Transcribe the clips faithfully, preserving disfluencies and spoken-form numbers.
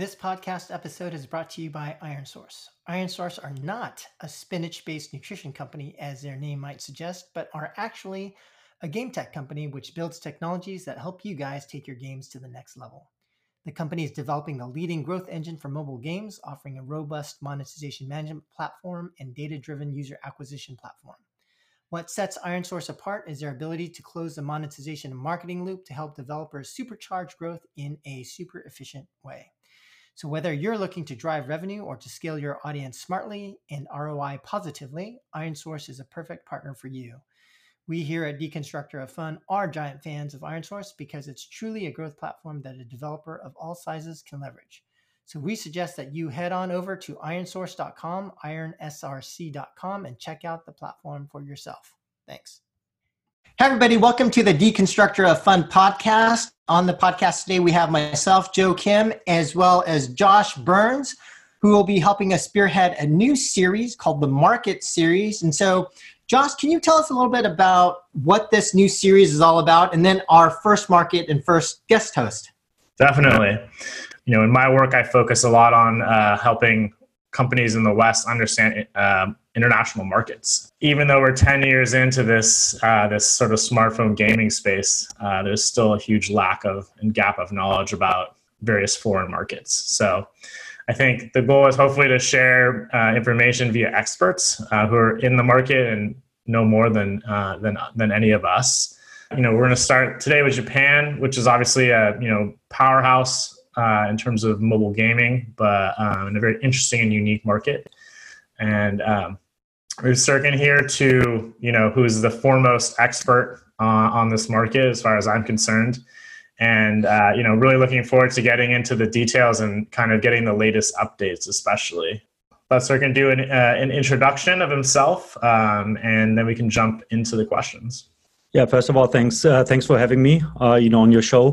This podcast episode is brought to you by IronSource. IronSource are not a spinach-based nutrition company, as their name might suggest, but are actually a game tech company which builds technologies that help you guys take your games to the next level. The company is developing the leading growth engine for mobile games, offering a robust monetization management platform and data-driven user acquisition platform. What sets IronSource apart is their ability to close the monetization and marketing loop to help developers supercharge growth in a super efficient way. So whether you're looking to drive revenue or to scale your audience smartly and R O I positively, IronSource is a perfect partner for you. We here at Deconstructor of Fun are giant fans of IronSource because it's truly a growth platform that a developer of all sizes can leverage. So we suggest that you head on over to iron source dot com, iron s r c dot com, and check out the platform for yourself. Thanks. Hey, everybody. Welcome to the Deconstructor of Fun podcast. On the podcast today, we have myself, Joe Kim, as well as Josh Burns, who will be helping us spearhead a new series called the Market Series. And so, Josh, can you tell us a little bit about what this new series is all about, and then our first market and first guest host? Definitely. You know, in my work, I focus a lot on uh, helping companies in the West understand uh, international markets. Even though we're ten years into this uh, this sort of smartphone gaming space, uh, there's still a huge lack of and gap of knowledge about various foreign markets. So I think the goal is hopefully to share uh, information via experts uh, who are in the market and know more than uh, than than any of us. You know, we're going to start today with Japan, which is obviously a you know powerhouse Uh, in terms of mobile gaming, but um, in a very interesting and unique market. And um, we have Serkan here to, you know, who is the foremost expert uh, on this market as far as I'm concerned. And, uh, you know, really looking forward to getting into the details and kind of getting the latest updates, especially. Let Serkan do an, uh, an introduction of himself, um, and then we can jump into the questions. Yeah, first of all, thanks. Uh, thanks for having me, uh, you know, on your show.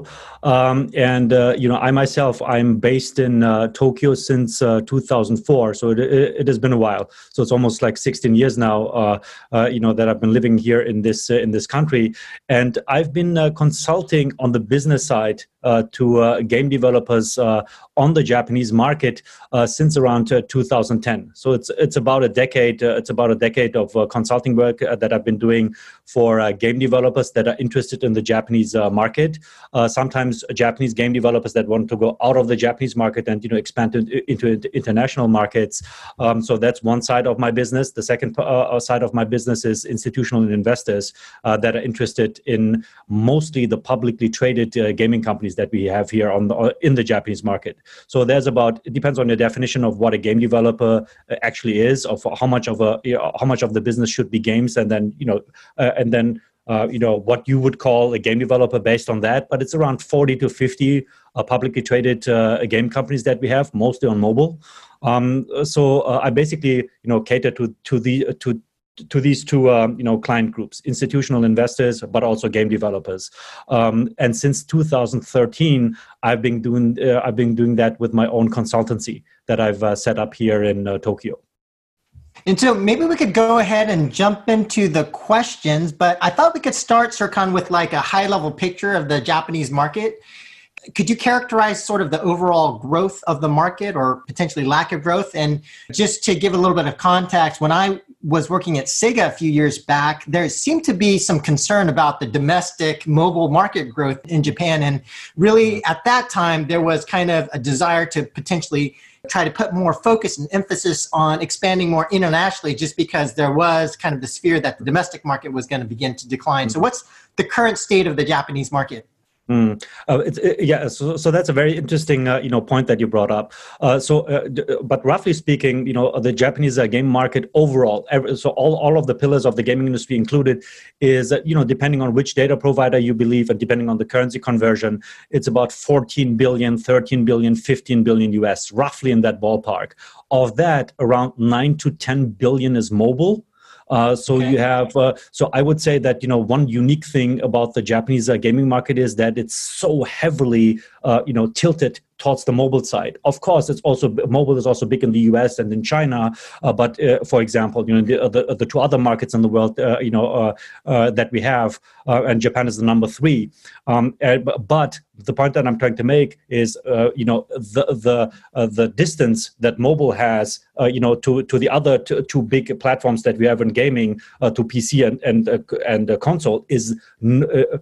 Um, and, uh, you know, I myself, I'm based in uh, Tokyo since uh, two thousand four. So it, it has been a while. So it's almost like sixteen years now, uh, uh, you know, that I've been living here in this uh, in this country. And I've been uh, consulting on the business side uh, to uh, game developers uh, on the Japanese market uh, since around uh, two thousand ten. So it's it's about a decade. Uh, it's about a decade of uh, consulting work uh, that I've been doing for uh, game developers. developers that are interested in the Japanese uh, market, uh, sometimes Japanese game developers that want to go out of the Japanese market and you know expand to, into international markets. Um, so that's one side of my business. The second uh, side of my business is institutional investors uh, that are interested in mostly the publicly traded uh, gaming companies that we have here on the, in the Japanese market. So there's about, it depends on your definition of what a game developer actually is, of how much of a you know, how much of the business should be games, and then you know uh, and then. Uh, you know, what you would call a game developer based on that, but it's around forty to fifty uh, publicly traded uh, game companies that we have, mostly on mobile. Um, so uh, I basically, you know, cater to to the to to these two, um, you know, client groups: institutional investors, but also game developers. Um, and since two thousand thirteen, I've been doing uh, I've been doing that with my own consultancy that I've uh, set up here in uh, Tokyo. And so maybe we could go ahead and jump into the questions, but I thought we could start, Serkan, with like a high-level picture of the Japanese market. Could you characterize sort of the overall growth of the market or potentially lack of growth? And just to give a little bit of context, when I was working at Sega a few years back, there seemed to be some concern about the domestic mobile market growth in Japan. And really at that time, there was kind of a desire to potentially try to put more focus and emphasis on expanding more internationally, just because there was kind of this fear that the domestic market was going to begin to decline. So what's the current state of the Japanese market? Mm. Uh, it's, it, yeah, so, so that's a very interesting, uh, you know, point that you brought up. Uh, so, uh, d- but roughly speaking, you know, the Japanese uh, game market overall, every, so all, all of the pillars of the gaming industry included, is, uh, you know, depending on which data provider you believe and depending on the currency conversion, it's about fourteen billion, thirteen billion, fifteen billion U S, roughly in that ballpark. Of that, around nine to ten billion is mobile. Uh, so okay. you have, uh, so I would say that, you know, one unique thing about the Japanese uh, gaming market is that it's so heavily, uh, you know, tilted towards the mobile side. Of course, it's also mobile is also big in the U S and in China. Uh, but uh, for example, you know the, the the two other markets in the world, uh, you know uh, uh, that we have, uh, and Japan is the number three. Um, and, but the point that I'm trying to make is, uh, you know, the the uh, the distance that mobile has, uh, you know, to to the other two, two big platforms that we have in gaming, uh, to P C and and uh, and uh, console, is. N uh,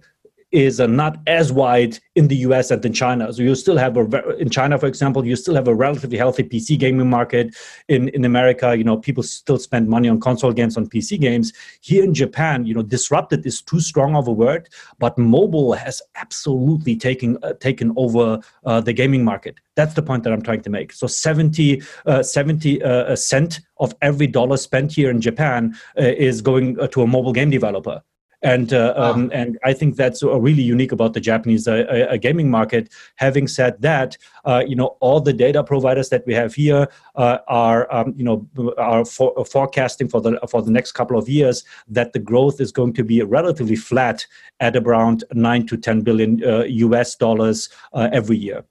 is uh, not as wide in the U S and in China. So you still have, a, in China, for example, you still have a relatively healthy P C gaming market. In, in America, you know, people still spend money on console games, on P C games. Here in Japan, you know, disrupted is too strong of a word, but mobile has absolutely taken, uh, taken over uh, the gaming market. That's the point that I'm trying to make. So seventy, uh, seventy uh, a cent of every dollar spent here in Japan uh, is going uh, to a mobile game developer. And uh, um, and I think that's uh, really unique about the Japanese uh, uh, gaming market. Having said that, uh, you know, all the data providers that we have here uh, are um, you know are for, uh, forecasting for the for the next couple of years that the growth is going to be relatively flat at around nine to ten billion uh, U S dollars uh, every year.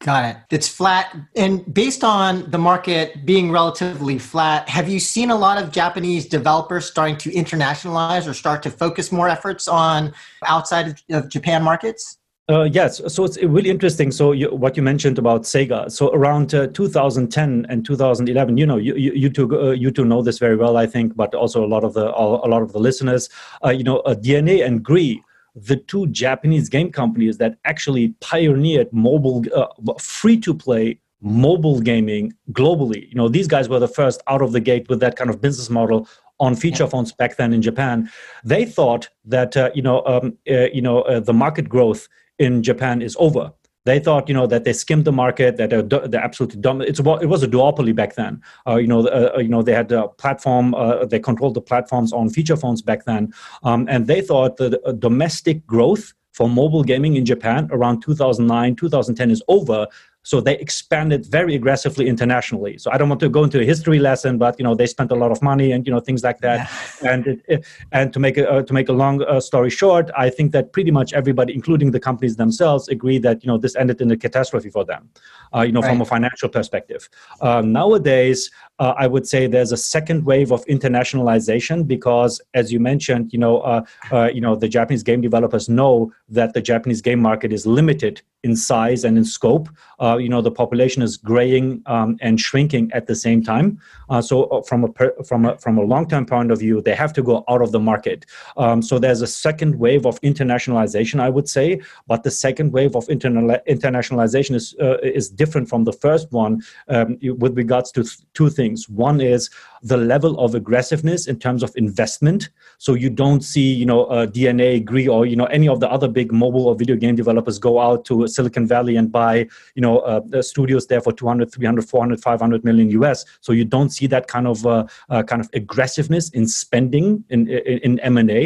Got it. It's flat. And based on the market being relatively flat, have you seen a lot of Japanese developers starting to internationalize or start to focus more efforts on outside of Japan markets? Uh, yes. So it's really interesting. So you, what you mentioned about Sega. So around uh, two thousand ten and two thousand eleven, you know, you, you, you two uh, you two know this very well, I think, but also a lot of the a lot of the listeners, uh, you know, uh, DeNA and GREE, the two Japanese game companies that actually pioneered mobile, uh, free-to-play mobile gaming globally. You know, these guys were the first out of the gate with that kind of business model on feature phones back then in Japan. They thought that uh, you know, um, uh, you know, uh, the market growth in Japan is over. They thought, you know, that they skimmed the market, that they're, they're absolutely dumb. It's about, it was a duopoly back then. Uh, you know, uh, you know, they had a platform. Uh, they controlled the platforms on feature phones back then, um, and they thought that uh, domestic growth for mobile gaming in Japan around two thousand nine, two thousand ten is over. So they expanded very aggressively internationally. So I don't want to go into a history lesson, but you know they spent a lot of money and you know things like that. Yeah. And it, it, and to make a, uh, to make a long uh, story short, I think that pretty much everybody, including the companies themselves, agree that you know this ended in a catastrophe for them, uh, you know, right. from a financial perspective. Uh, nowadays, uh, I would say there's a second wave of internationalization because, as you mentioned, you know, uh, uh, you know, the Japanese game developers know that the Japanese game market is limited in size and in scope. Uh, you know, the population is graying um, and shrinking at the same time. Uh, so from a, per, from a from a long-term point of view, they have to go out of the market. Um, so there's a second wave of internationalization, I would say. But the second wave of interna internationalization is, uh, is different from the first one um, with regards to th two things. One is the level of aggressiveness in terms of investment. So you don't see, you know, uh, DeNA, GREE, or, you know, any of the other big mobile or video game developers go out to Silicon Valley and buy, you know, uh, the studios there for two hundred, three hundred, four hundred, five hundred million U S. So you don't see that kind of uh, uh, kind of aggressiveness in spending in in, in M and A.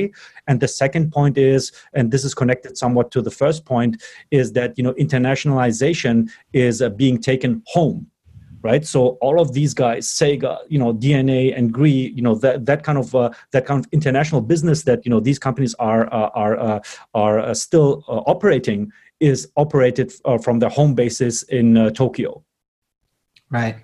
And the second point is, and this is connected somewhat to the first point, is that, you know, internationalization is uh, being taken home. Right, so all of these guys, Sega, you know, DeNA and GREE, you know, that that kind of uh, that kind of international business that you know these companies are uh, are uh, are uh, still uh, operating is operated uh, from their home bases in uh, Tokyo. Right.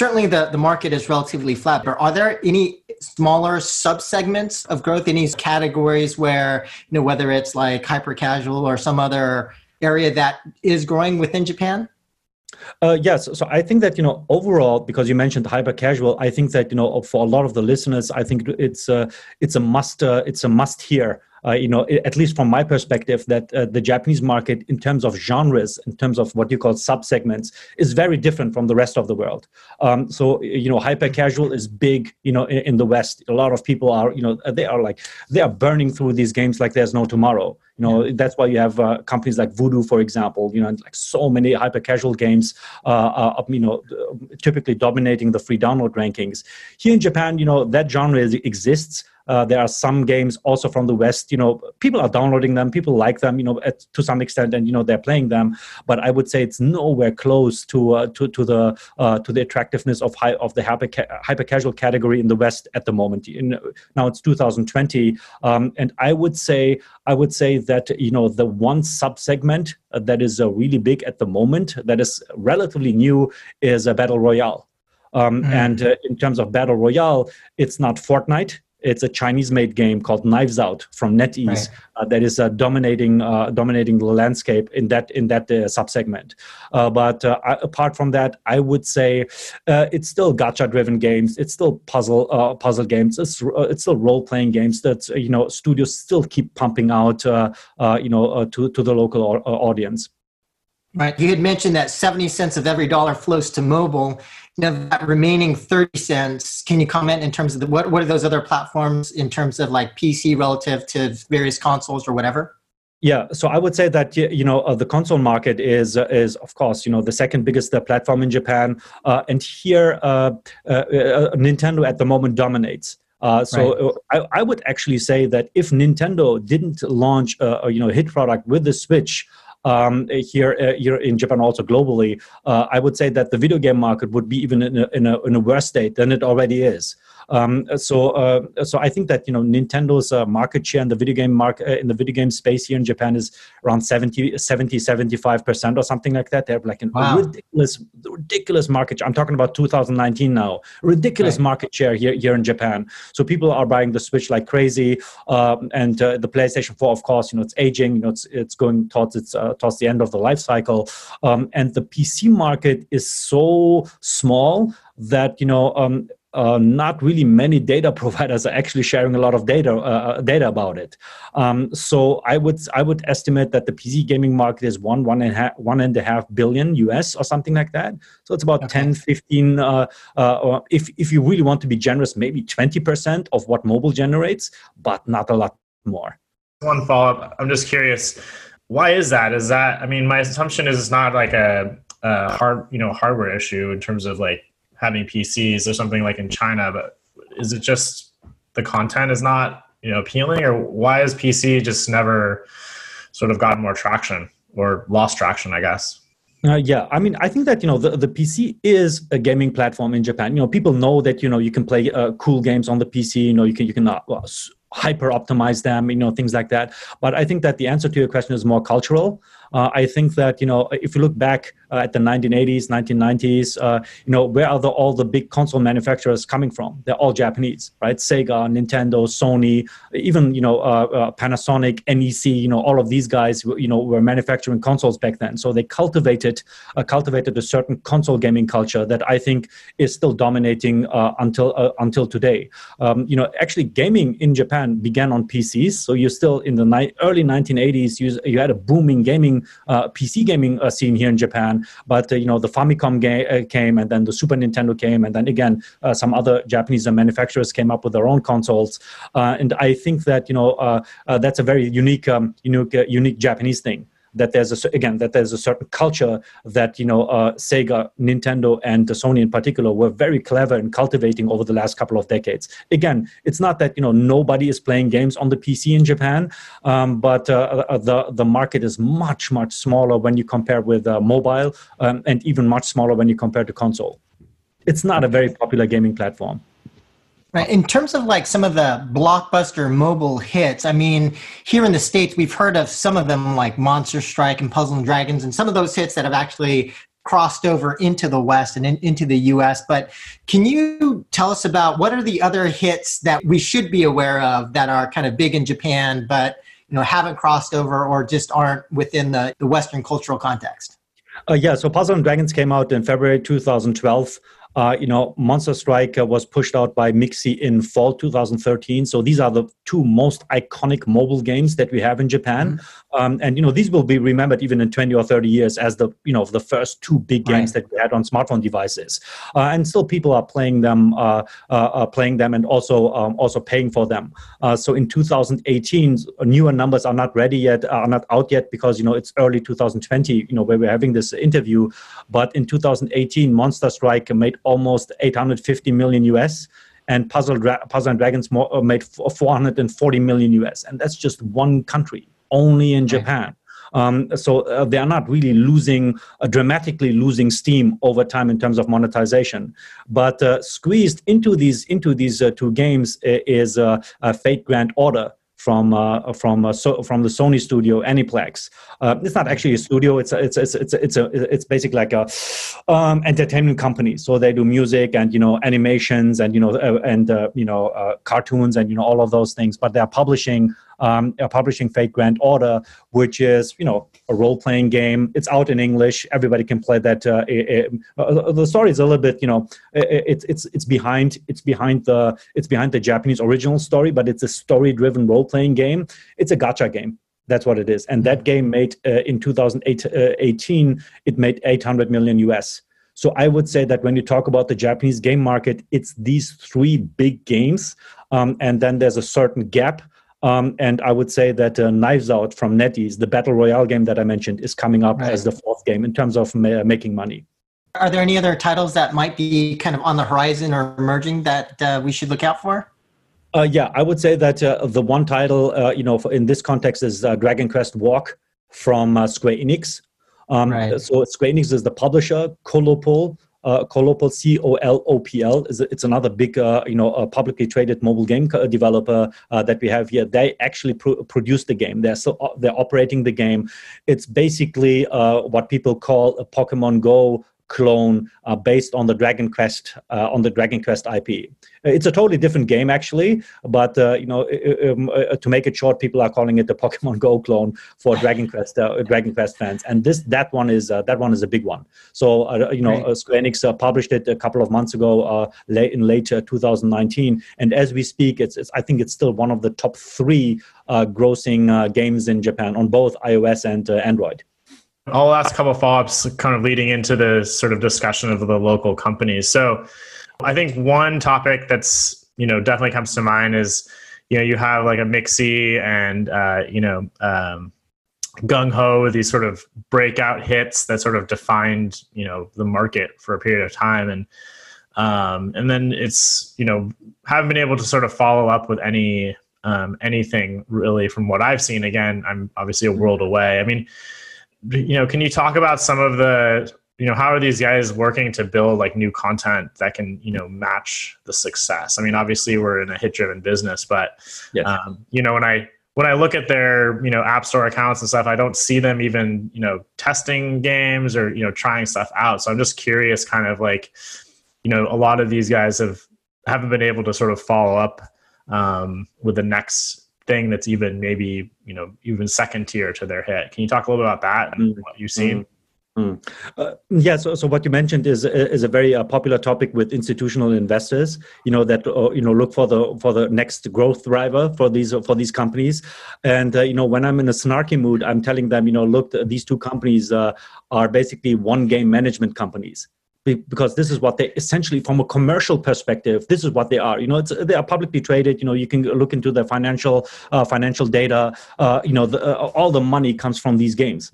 Certainly, the the market is relatively flat. But are there any smaller subsegments of growth in these categories where you know whether it's like hyper casual or some other area that is growing within Japan? Uh, yes. So I think that, you know, overall, because you mentioned hyper casual, I think that, you know, for a lot of the listeners, I think it's a, it's a must, uh, it's a must hear. Uh, you know, at least from my perspective, that uh, the Japanese market, in terms of genres, in terms of what you call subsegments, is very different from the rest of the world. Um, so, you know, hyper casual is big, you know, in, in the West. A lot of people are, you know, they are like, they are burning through these games like there's no tomorrow. You know, yeah. That's why you have uh, companies like Voodoo, for example, you know, and like so many hyper casual games uh, are, you know, typically dominating the free download rankings. Here in Japan, you know, that genre is, exists. Uh, there are some games also from the West, you know, people are downloading them, people like them, you know, at, to some extent, and, you know, they're playing them. But I would say it's nowhere close to uh, to, to the uh, to the attractiveness of high, of the hyper, ca hyper casual category in the West at the moment. In, now it's two thousand twenty. Um, and I would say, I would say think that, you know, the one sub-segment that is uh, really big at the moment, that is relatively new, is a Battle Royale. Um, mm. And uh, in terms of Battle Royale, it's not Fortnite. It's a Chinese-made game called Knives Out from NetEase, right. uh, that is uh, dominating uh, dominating the landscape in that in that uh, subsegment. Uh, but uh, apart from that, I would say uh, it's still gacha-driven games. It's still puzzle uh, puzzle games. It's uh, it's still role-playing games that, you know, studios still keep pumping out uh, uh, you know uh, to to the local or, uh, audience. Right. You had mentioned that seventy cents of every dollar flows to mobile. Now, that remaining thirty cents, can you comment in terms of the, what, what are those other platforms in terms of like P C relative to various consoles or whatever? Yeah, so I would say that, you know, uh, the console market is, uh, is of course, you know, the second biggest uh, platform in Japan. Uh, and here, uh, uh, uh, Nintendo at the moment dominates. Uh, so right. I, I would actually say that if Nintendo didn't launch a, a you know, hit product with the Switch, Um, here, uh, here in Japan, also globally, uh, I would say that the video game market would be even in a, in a, in a worse state than it already is. Um, so, uh, so I think that, you know, Nintendo's uh, market share in the video game market, uh, in the video game space here in Japan is around seventy, seventy, seventy-five percent or something like that. They have like a wow. ridiculous, ridiculous market share. I'm talking about two thousand nineteen now. Ridiculous right. market share here here in Japan. So people are buying the Switch like crazy, um, and uh, the PlayStation four, of course, you know, it's aging. You know, it's it's going towards its uh, towards the end of the life cycle, um, and the P C market is so small that, you know, um, uh, not really many data providers are actually sharing a lot of data uh, data about it. Um, so I would I would estimate that the P C gaming market is one one and a half, one and a half billion U S or something like that. So it's about okay. ten, fifteen, uh, uh, or if if you really want to be generous, maybe twenty percent of what mobile generates, but not a lot more. One follow up. I'm just curious. Why is that? Is that, I mean, my assumption is it's not like a, a hard, you know, hardware issue in terms of like having P Cs or something like in China, but is it just the content is not, you know, appealing, or why is P C just never sort of gotten more traction or lost traction, I guess? Uh, yeah, I mean, I think that, you know, the, the P C is a gaming platform in Japan. You know, people know that, you know, you can play uh, cool games on the P C, you know, you can, you can, uh, well, hyper optimize them, you know, things like that. But I think that the answer to your question is more cultural. Uh, I think that, you know, if you look back uh, at the nineteen eighties, nineteen nineties, uh, you know, where are the, all the big console manufacturers coming from? They're all Japanese, right? Sega, Nintendo, Sony, even, you know, uh, uh, Panasonic, N E C, you know, all of these guys, you know, were manufacturing consoles back then. So they cultivated, uh, cultivated a certain console gaming culture that I think is still dominating uh, until uh, until today. Um, you know, actually, gaming in Japan began on P Cs. So you're still in the ni- early nineteen eighties. You you had a booming gaming. Uh, P C gaming uh, scene here in Japan, but uh, you know, the Famicom ga- uh, came, and then the Super Nintendo came, and then again uh, some other Japanese manufacturers came up with their own consoles, uh, and I think that, you know, uh, uh, that's a very unique, um, unique, uh, unique Japanese thing. That there's a, again that there's a certain culture that, you know, uh, Sega, Nintendo, and uh, Sony in particular were very clever in cultivating over the last couple of decades. Again, it's not that, you know, nobody is playing games on the P C in Japan, um, but uh, the the market is much much smaller when you compare with uh, mobile, um, and even much smaller when you compare to console. It's not a very popular gaming platform. Right. In terms of like some of the blockbuster mobile hits, I mean, here in the States, we've heard of some of them like Monster Strike and Puzzle and Dragons, and some of those hits that have actually crossed over into the West and in, into the U S. But can you tell us about what are the other hits that we should be aware of that are kind of big in Japan, but, you know, haven't crossed over or just aren't within the, the Western cultural context? Uh, yeah, so Puzzle and Dragons came out in February two thousand twelve. Uh, you know, Monster Strike uh, was pushed out by Mixi in fall two thousand thirteen. So these are the two most iconic mobile games that we have in Japan. Mm-hmm. Um, and, you know, these will be remembered even in twenty or thirty years as the, you know, the first two big games right. that we had on smartphone devices. Uh, and still people are playing them, uh, uh, uh, playing them and also um, also paying for them. Uh, so in two thousand eighteen, newer numbers are not ready yet, are not out yet because, you know, it's early two thousand twenty, you know, where we're having this interview. But in two thousand eighteen, Monster Strike made almost eight hundred fifty million U S, and Puzzle, Dra- Puzzle and Dragons more, uh, made four hundred forty million U S, and that's just one country, only in Japan. Right. Um, so uh, they are not really losing, uh, dramatically losing steam over time in terms of monetization. But uh, squeezed into these into these uh, two games is uh, uh, Fate Grand Order from uh, from uh, so, from the Sony studio Aniplex. Uh, it's not actually a studio. It's a, it's it's it's it's a it's basically like a um, entertainment company. So they do music and you know animations and you know uh, and uh, you know uh, cartoons and you know all of those things. But they are publishing um, are publishing Fate Grand Order, which is you know a role playing game. It's out in English. Everybody can play that. Uh, it, uh, the story is a little bit you know it's it, it's it's behind it's behind the it's behind the Japanese original story, but it's a story driven role playing game. It's a gacha game. That's what it is. And that game made uh, in two thousand eighteen, it made eight hundred million U S. So I would say that when you talk about the Japanese game market, it's these three big games. Um, and then there's a certain gap. Um, and I would say that uh, Knives Out from NetEase, the battle royale game that I mentioned, is coming up right. as the fourth game in terms of ma- making money. Are there any other titles that might be kind of on the horizon or emerging that uh, we should look out for? Uh, yeah, I would say that uh, the one title, uh, you know, for, in this context is uh, Dragon Quest Walk from uh, Square Enix. Um, right. So Square Enix is the publisher. Colopl, uh, Colopl, C O L O P L. Is, it's another big, uh, you know, uh, publicly traded mobile game co- developer uh, that we have here. They actually pro- produced the game. They're so uh, they're operating the game. It's basically uh, what people call a Pokemon Go clone uh, based on the Dragon Quest uh, on the Dragon Quest I P. It's a totally different game actually, but uh, you know, um, uh, to make it short, people are calling it the Pokemon Go clone for Dragon Quest uh, Dragon Quest fans. And this that one is uh, that one is a big one. So uh, you know, uh, Square Enix uh, published it a couple of months ago, uh, late in late uh, two thousand nineteen. And as we speak, it's, it's I think it's still one of the top three uh, grossing uh, games in Japan on both iOS and uh, Android. I'll ask a couple of follow-ups kind of leading into the sort of discussion of the local companies. So I think one topic that's, you know, definitely comes to mind is, you know, you have like a Mixi and, uh, you know, um, Gung-Ho, these sort of breakout hits that sort of defined, you know, the market for a period of time. And, um, and then it's, you know, haven't been able to sort of follow up with any, um, anything really from what I've seen. Again, I'm obviously a world away. I mean, you know, can you talk about some of the, you know, how are these guys working to build like new content that can, you know, match the success? I mean, obviously we're in a hit driven business, but, yes. um, you know, when I, when I look at their, you know, app store accounts and stuff, I don't see them even, you know, testing games or, you know, trying stuff out. So I'm just curious kind of like, you know, a lot of these guys have, haven't been able to sort of follow up um, with the next thing that's even maybe, you know, even second tier to their hit. Can you talk a little bit about that and mm-hmm. what you've seen? Mm-hmm. Uh, yeah, so, so what you mentioned is is a very uh, popular topic with institutional investors, you know, that, uh, you know, look for the for the next growth driver for these for these companies. And, uh, you know, when I'm in a snarky mood, I'm telling them, you know, look, these two companies uh, are basically one game management companies. Because this is what they essentially, from a commercial perspective, this is what they are. You know, it's, they are publicly traded. You know, you can look into the financial uh, financial data. Uh, you know, the, uh, all the money comes from these games,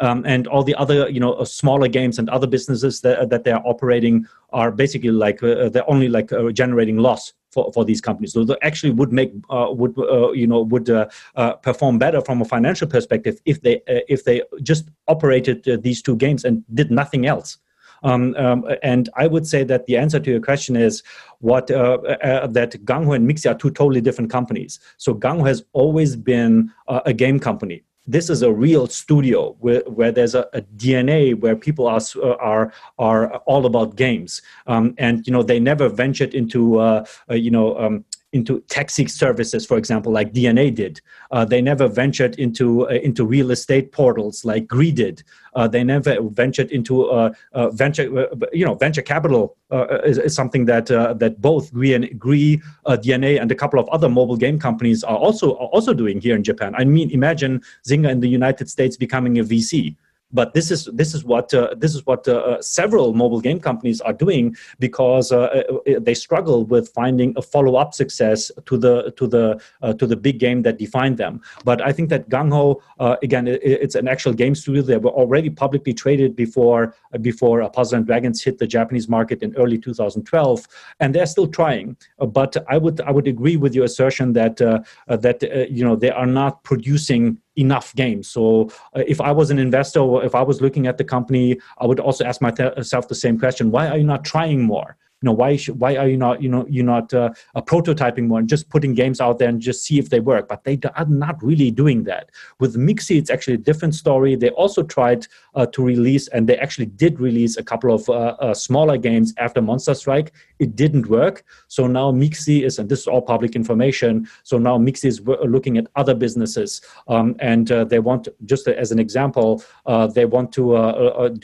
um, and all the other you know uh, smaller games and other businesses that that they are operating are basically like uh, they're only like uh, generating loss for, for these companies. So they actually would make uh, would uh, you know would uh, uh, perform better from a financial perspective if they uh, if they just operated uh, these two games and did nothing else. Um, um, and I would say that the answer to your question is what uh, uh, that Gung-Ho and Mixi are two totally different companies. So Gung-Ho has always been uh, a game company. This is a real studio where, where there's a, a D N A where people are are are all about games. Um, and you know they never ventured into uh, uh, you know. Um, into taxi services, for example, like D N A did. Uh, they never ventured into uh, into real estate portals like GREE did. Uh, they never ventured into uh, uh, venture, uh, you know, venture capital uh, is, is something that uh, that both GREE and GREE, uh, D N A, and a couple of other mobile game companies are also are also doing here in Japan. I mean, imagine Zynga in the United States becoming a V C. But this is this is what uh, this is what uh, several mobile game companies are doing because uh, they struggle with finding a follow-up success to the to the uh, to the big game that defined them. But I think that Gung-Ho uh, again, it, it's an actual game studio. They were already publicly traded before uh, before uh, Puzzle and Dragons hit the Japanese market in early two thousand twelve, and they're still trying. Uh, but I would I would agree with your assertion that uh, uh, that uh, you know they are not producing enough games. So uh, if I was an investor, or if I was looking at the company, I would also ask myself the same question. Why are you not trying more? you know, why should, why are you not, you know, you're not uh, a prototyping more and just putting games out there and just see if they work? But they are not really doing that. With Mixi, it's actually a different story. They also tried uh, to release, and they actually did release a couple of uh, uh, smaller games after Monster Strike. It didn't work. So now Mixi is, and this is all public information, so now Mixi is looking at other businesses, um, and uh, they want, just as an example, uh, they want to uh,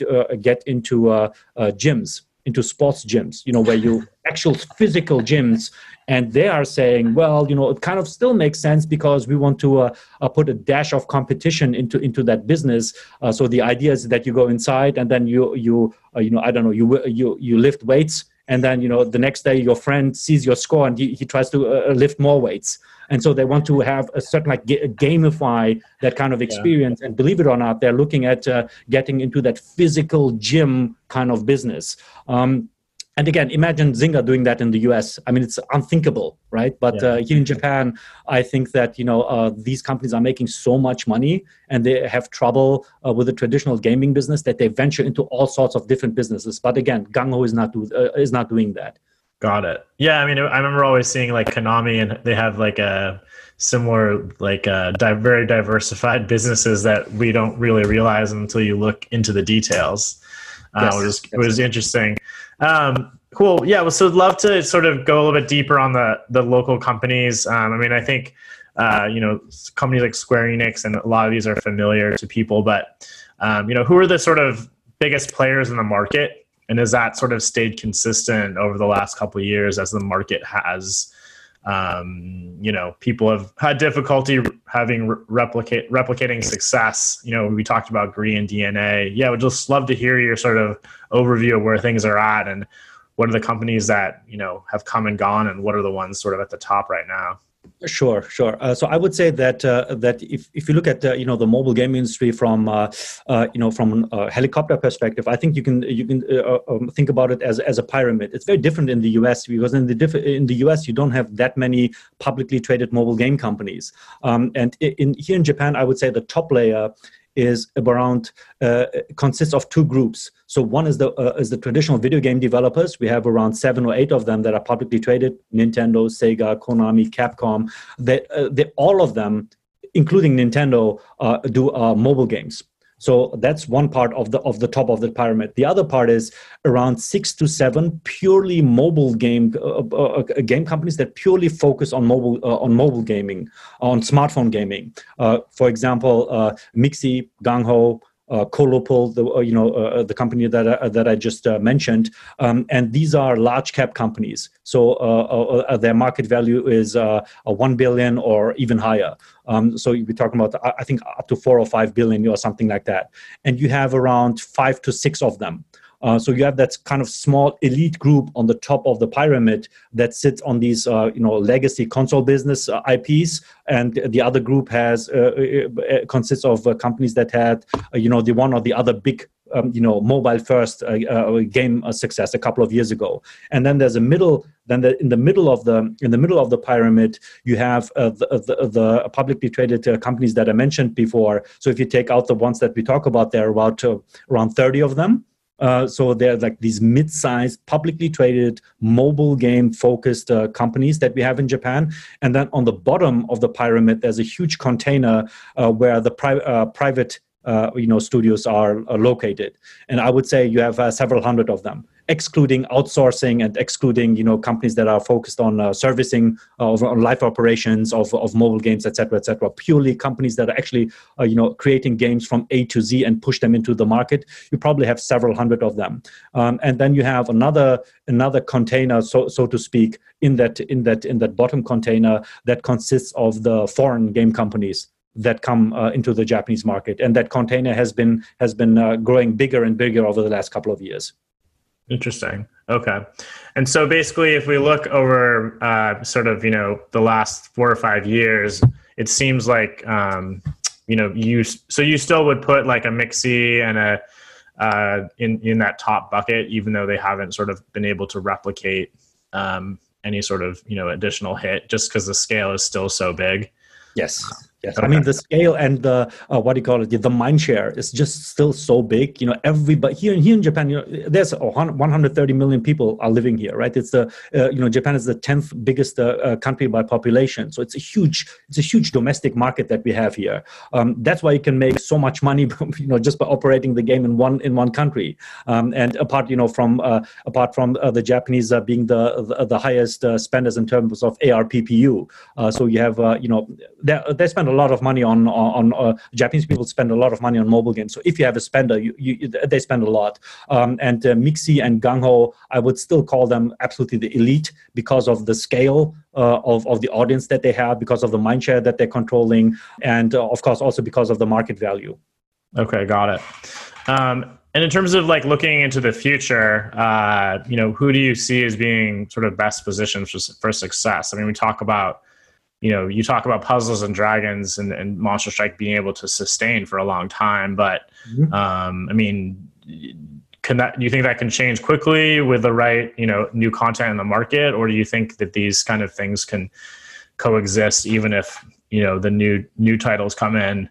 uh, uh, get into uh, uh, gyms, into sports gyms, you know, where you actual physical gyms, and they are saying, well, you know, it kind of still makes sense because we want to uh, uh, put a dash of competition into into that business. Uh, so the idea is that you go inside and then you you uh, you know, I don't know, you you you lift weights. And then, you know, the next day your friend sees your score and he, he tries to uh, lift more weights. And so they want to have a certain, like, g gamify that kind of experience. Yeah. And believe it or not, they're looking at uh, getting into that physical gym kind of business. Um, and again, imagine Zynga doing that in the U S. I mean, it's unthinkable, right? But yeah. uh, here in Japan, I think that, you know, uh, these companies are making so much money and they have trouble uh, with the traditional gaming business that they venture into all sorts of different businesses. But again, Gung-Ho is not do uh, is not doing that. Got it. Yeah, I mean, I remember always seeing like Konami, and they have like a similar, like a di very diversified businesses that we don't really realize until you look into the details. Uh, yes, which is, which is interesting. Um, cool. Yeah. Well, so I'd love to sort of go a little bit deeper on the, the local companies. Um, I mean, I think, uh, you know, companies like Square Enix and a lot of these are familiar to people, but, um, you know, who are the sort of biggest players in the market? And has that sort of stayed consistent over the last couple of years as the market has, um, you know, people have had difficulty having replicate replicating success. You know, we talked about GREE and DeNA. Yeah, we'd just love to hear your sort of overview of where things are at and what are the companies that, you know, have come and gone and what are the ones sort of at the top right now. Sure, sure. Uh, so I would say that uh, that if if you look at uh, you know, the mobile game industry from uh, uh, you know, from a helicopter perspective, I think you can you can uh, um, think about it as as a pyramid. It's very different in the U S because in the diff in the U S you don't have that many publicly traded mobile game companies. Um, and in here in Japan, I would say the top layer is around uh, consists of two groups. So one is the uh, is the traditional video game developers. We have around seven or eight of them that are publicly traded: Nintendo, Sega, Konami, Capcom. They, uh, they all of them, including Nintendo, uh, do uh, mobile games. So that's one part of the of the top of the pyramid. The other part is around six to seven purely mobile game uh, uh, game companies that purely focus on mobile uh, on mobile gaming, on smartphone gaming. Uh, for example, uh, Mixi, Gung-Ho, uh, Colopl, the uh, you know uh, the company that uh, that I just uh, mentioned, um, and these are large cap companies. So uh, uh, their market value is uh, one billion or even higher. Um, so you'd be talking about, I think, up to four or five billion or something like that. And you have around five to six of them. Uh, so you have that kind of small elite group on the top of the pyramid that sits on these, uh, you know, legacy console business uh, I Ps, and the other group has uh, consists of uh, companies that had, uh, you know, the one or the other big, um, you know, mobile first uh, uh, game success a couple of years ago. And then there's a middle. Then the, in the middle of the in the middle of the pyramid, you have uh, the, the, the publicly traded uh, companies that I mentioned before. So if you take out the ones that we talk about, there are about uh, around thirty of them. Uh, so they're like these mid-sized, publicly traded, mobile game-focused uh, companies that we have in Japan. And then on the bottom of the pyramid, there's a huge container uh, where the pri uh, private, uh, you know, studios are, are located. And I would say you have uh, several hundred of them, excluding outsourcing and excluding, you know, companies that are focused on uh, servicing of uh, live operations of, of mobile games, et cetera, et cetera. Purely companies that are actually, uh, you know, creating games from A to Z and push them into the market. You probably have several hundred of them. Um, and then you have another, another container, so, so to speak, in that, in that, in that bottom container that consists of the foreign game companies that come uh, into the Japanese market. And that container has been, has been uh, growing bigger and bigger over the last couple of years. Interesting. Okay. And so basically, if we look over uh, sort of, you know, the last four or five years, it seems like, um, you know, you, so you still would put like a Mixi and a, uh, in, in that top bucket, even though they haven't sort of been able to replicate um, any sort of, you know, additional hit just because the scale is still so big. Yes. Yes, I mean, the scale and the, uh, what do you call it, the mind share is just still so big. You know, everybody here, here in Japan, you know, there's one hundred thirty million people are living here, right? It's the, uh, you know, Japan is the tenth biggest uh, uh, country by population. So it's a huge, it's a huge domestic market that we have here. Um, that's why you can make so much money, you know, just by operating the game in one, in one country. Um, and apart, you know, from, uh, apart from uh, the Japanese uh, being the, the, the highest uh, spenders in terms of A R P P U. Uh, so you have, uh, you know, they, they spend a lot of money on, on, on uh, Japanese people spend a lot of money on mobile games. So if you have a spender, you, you, they spend a lot. Um, and uh, Mixi and Gung-Ho, I would still call them absolutely the elite because of the scale uh, of, of the audience that they have, because of the mind share that they're controlling, and uh, of course also because of the market value. Okay, got it. Um, and in terms of like looking into the future, uh, you know, who do you see as being sort of best positioned for, for success? I mean, we talk about, you know, you talk about Puzzles and Dragons and, and Monster Strike being able to sustain for a long time, but mm-hmm. um, I mean, can that, do you think that can change quickly with the right, you know, new content in the market, or do you think that these kind of things can coexist even if, you know, the new new titles come in?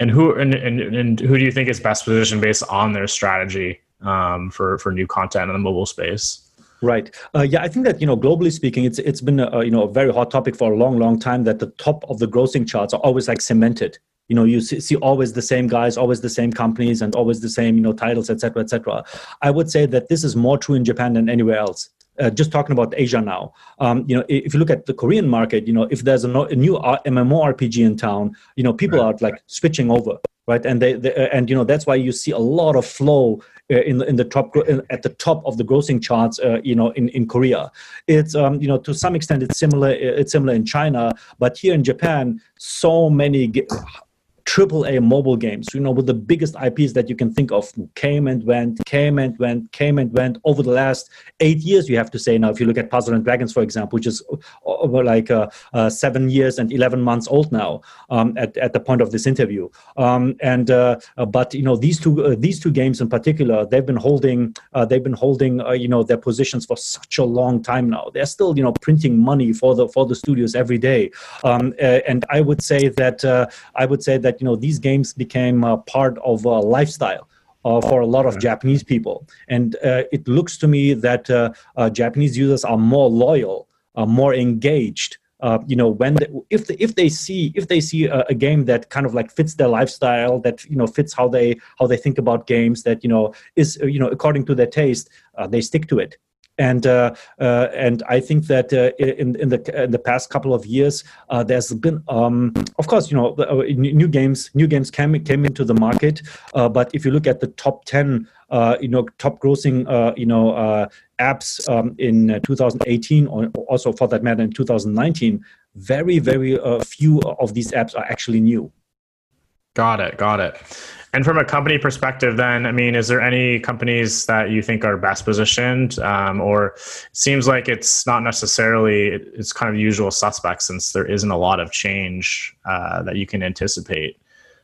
And who and, and, and who do you think is best positioned based on their strategy um, for for new content in the mobile space? Right. Uh, yeah, I think that, you know, globally speaking, it's it's been a, you know, a very hot topic for a long, long time that the top of the grossing charts are always like cemented. You know, you see always the same guys, always the same companies, and always the same, you know, titles, et cetera, et cetera. I would say that this is more true in Japan than anywhere else. Uh, just talking about Asia now, um, you know, if you look at the Korean market, you know, if there's a, no, a new MMORPG in town, you know, people right. are like switching over, right? And they, they, and you know, that's why you see a lot of flow in in the top in, at the top of the grossing charts, uh, you know, in, in Korea. It's um, you know, to some extent it's similar. It's similar in China, but here in Japan, so many. Ge- Triple A mobile games, you know, with the biggest I Ps that you can think of, came and went, came and went, came and went over the last eight years, you have to say now, if you look at Puzzle and Dragons, for example, which is over like uh, uh, seven years and eleven months old now um, at, at the point of this interview. Um, and, uh, but, you know, these two, uh, these two games in particular, they've been holding, uh, they've been holding, uh, you know, their positions for such a long time now. They're still, you know, printing money for the, for the studios every day. Um, and I would say that, uh, I would say that, you know, these games became uh, part of a lifestyle uh, for a lot of Japanese people. And uh, it looks to me that uh, uh, Japanese users are more loyal, are more engaged, uh, you know, when they, if they, if they see if they see a, a game that kind of like fits their lifestyle, that, you know, fits how they how they think about games, that, you know, is, you know, according to their taste, uh, they stick to it. And uh, uh, and I think that uh, in in the in the past couple of years, uh, there's been, um, of course, you know, new games new games came came into the market. Uh, but if you look at the top ten, uh, you know, top grossing, uh, you know, uh, apps um, in two thousand eighteen, or also for that matter in two thousand nineteen, very very uh, few of these apps are actually new. Got it. Got it. And from a company perspective, then, I mean, is there any companies that you think are best positioned, um, or it seems like it's not necessarily, it's kind of usual suspects since there isn't a lot of change uh, that you can anticipate?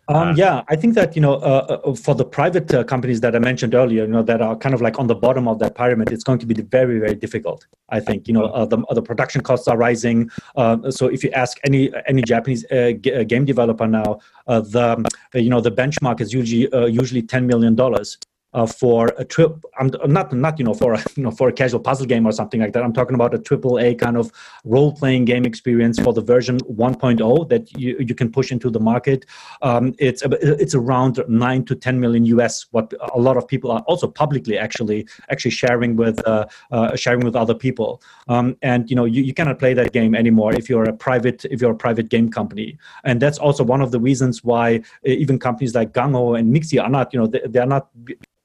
Um, yeah, I think that, you know, uh, for the private uh, companies that I mentioned earlier, you know, that are kind of like on the bottom of that pyramid, it's going to be very, very difficult. I think, you know, uh, the, the production costs are rising. Uh, so if you ask any any Japanese uh, g- game developer now, uh, the you know the benchmark is usually uh, usually ten million dollars. Uh, for a trip, I'm not not you know for a, you know for a casual puzzle game or something like that. I'm talking about a triple A kind of role-playing game experience for the version one point oh that you, you can push into the market. Um, it's it's around nine to ten million U S. What a lot of people are also publicly actually actually sharing with uh, uh, sharing with other people. Um, and you know you, you cannot play that game anymore if you're a private if you're a private game company. And that's also one of the reasons why even companies like Gung-Ho and Mixi are not you know they, they are not.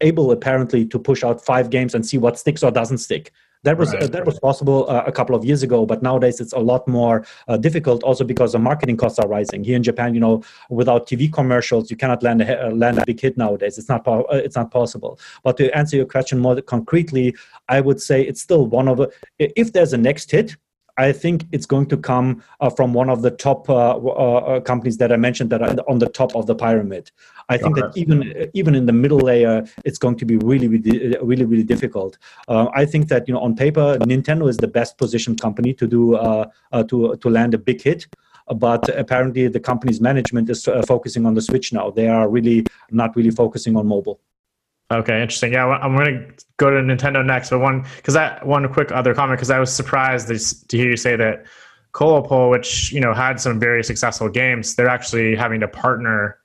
able apparently to push out five games and see what sticks or doesn't stick. That was right, uh, that right. was possible uh, a couple of years ago, but nowadays it's a lot more uh, difficult. Also because the marketing costs are rising here in Japan. You know, without T V commercials, you cannot land a, uh, land a big hit nowadays. It's not po- it's not possible. But to answer your question more concretely, I would say it's still one of the, if there's a next hit, I think it's going to come uh, from one of the top uh, uh, companies that I mentioned that are on the top of the pyramid. I think that even even in the middle layer, it's going to be really, really, really, really difficult. Uh, I think that you know, on paper, Nintendo is the best positioned company to do uh, uh, to to land a big hit. but apparently the company's management is uh, focusing on the Switch now. They are really not really focusing on mobile. Okay, interesting. Yeah, I'm going to go to Nintendo next, but one because that one quick other comment, because I was surprised to hear you say that Colopl, which you know had some very successful games, they're actually having to partner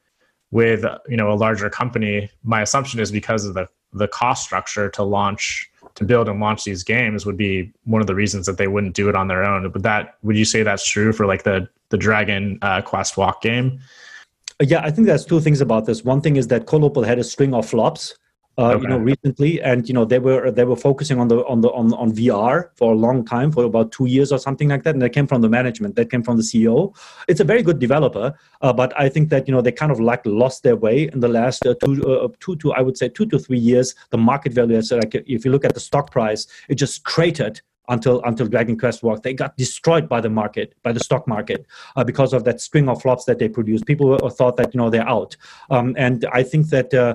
with you know a larger company. My assumption is because of the the cost structure to launch, to build and launch these games would be one of the reasons that they wouldn't do it on their own. But that would you say that's true for like the the Dragon uh, Quest Walk game? Yeah, I think there's two things about this. One thing is that Colopl had a string of flops. Uh, okay. You know, recently, and you know they were they were focusing on the on the on, on V R for a long time, for about two years or something like that. And that came from the management, that came from the C E O. It's a very good developer, uh, but I think that you know they kind of like lost their way in the last uh, two uh, two to I would say two to three years. The market value, so like if you look at the stock price, it just cratered. Until until Dragon Quest Walk, they got destroyed by the market, by the stock market, uh, because of that string of flops that they produced. People were, thought that you know they're out, um, and I think that uh,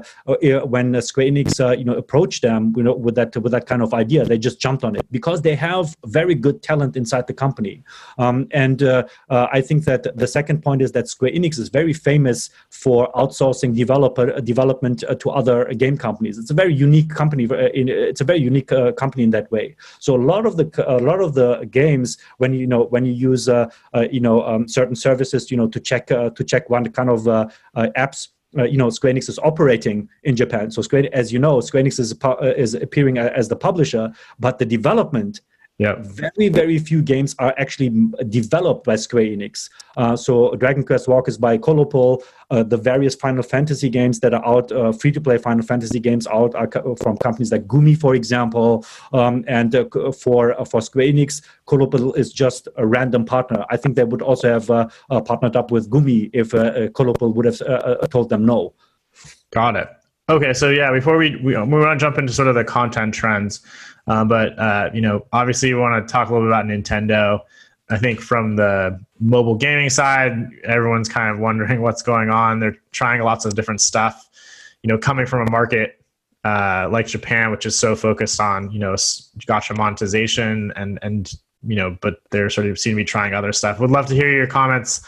when Square Enix uh, you know approached them, you know with that with that kind of idea, they just jumped on it because they have very good talent inside the company. Um, and uh, uh, I think that the second point is that Square Enix is very famous for outsourcing developer uh, development uh, to other game companies. It's a very unique company. Uh, in, it's a very unique uh, company in that way. So a lot of the a lot of the games, when you know when you use uh, uh, you know um, certain services, you know to check uh, to check one kind of uh, uh, apps. Uh, you know, Square Enix is operating in Japan. So Square, as you know, Square Enix is uh, is appearing as the publisher, but the development. Yeah, very very few games are actually developed by Square Enix. Uh, so Dragon Quest Walk is by Colopl. Uh, the various Final Fantasy games that are out, uh, free-to-play Final Fantasy games out are co from companies like Gumi, for example. Um, and uh, for uh, for Square Enix, Colopl is just a random partner. I think they would also have uh, uh, partnered up with Gumi if uh, uh, Colopl would have uh, uh, told them no. Got it. Okay, so yeah, before we we, we want to jump into sort of the content trends. Uh, but, uh, you know, obviously we want to talk a little bit about Nintendo. I think from the mobile gaming side, everyone's kind of wondering what's going on. They're trying lots of different stuff, you know, coming from a market uh, like Japan, which is so focused on, you know, gacha monetization and, and you know, but they're sort of seem to be trying other stuff. Would love to hear your comments,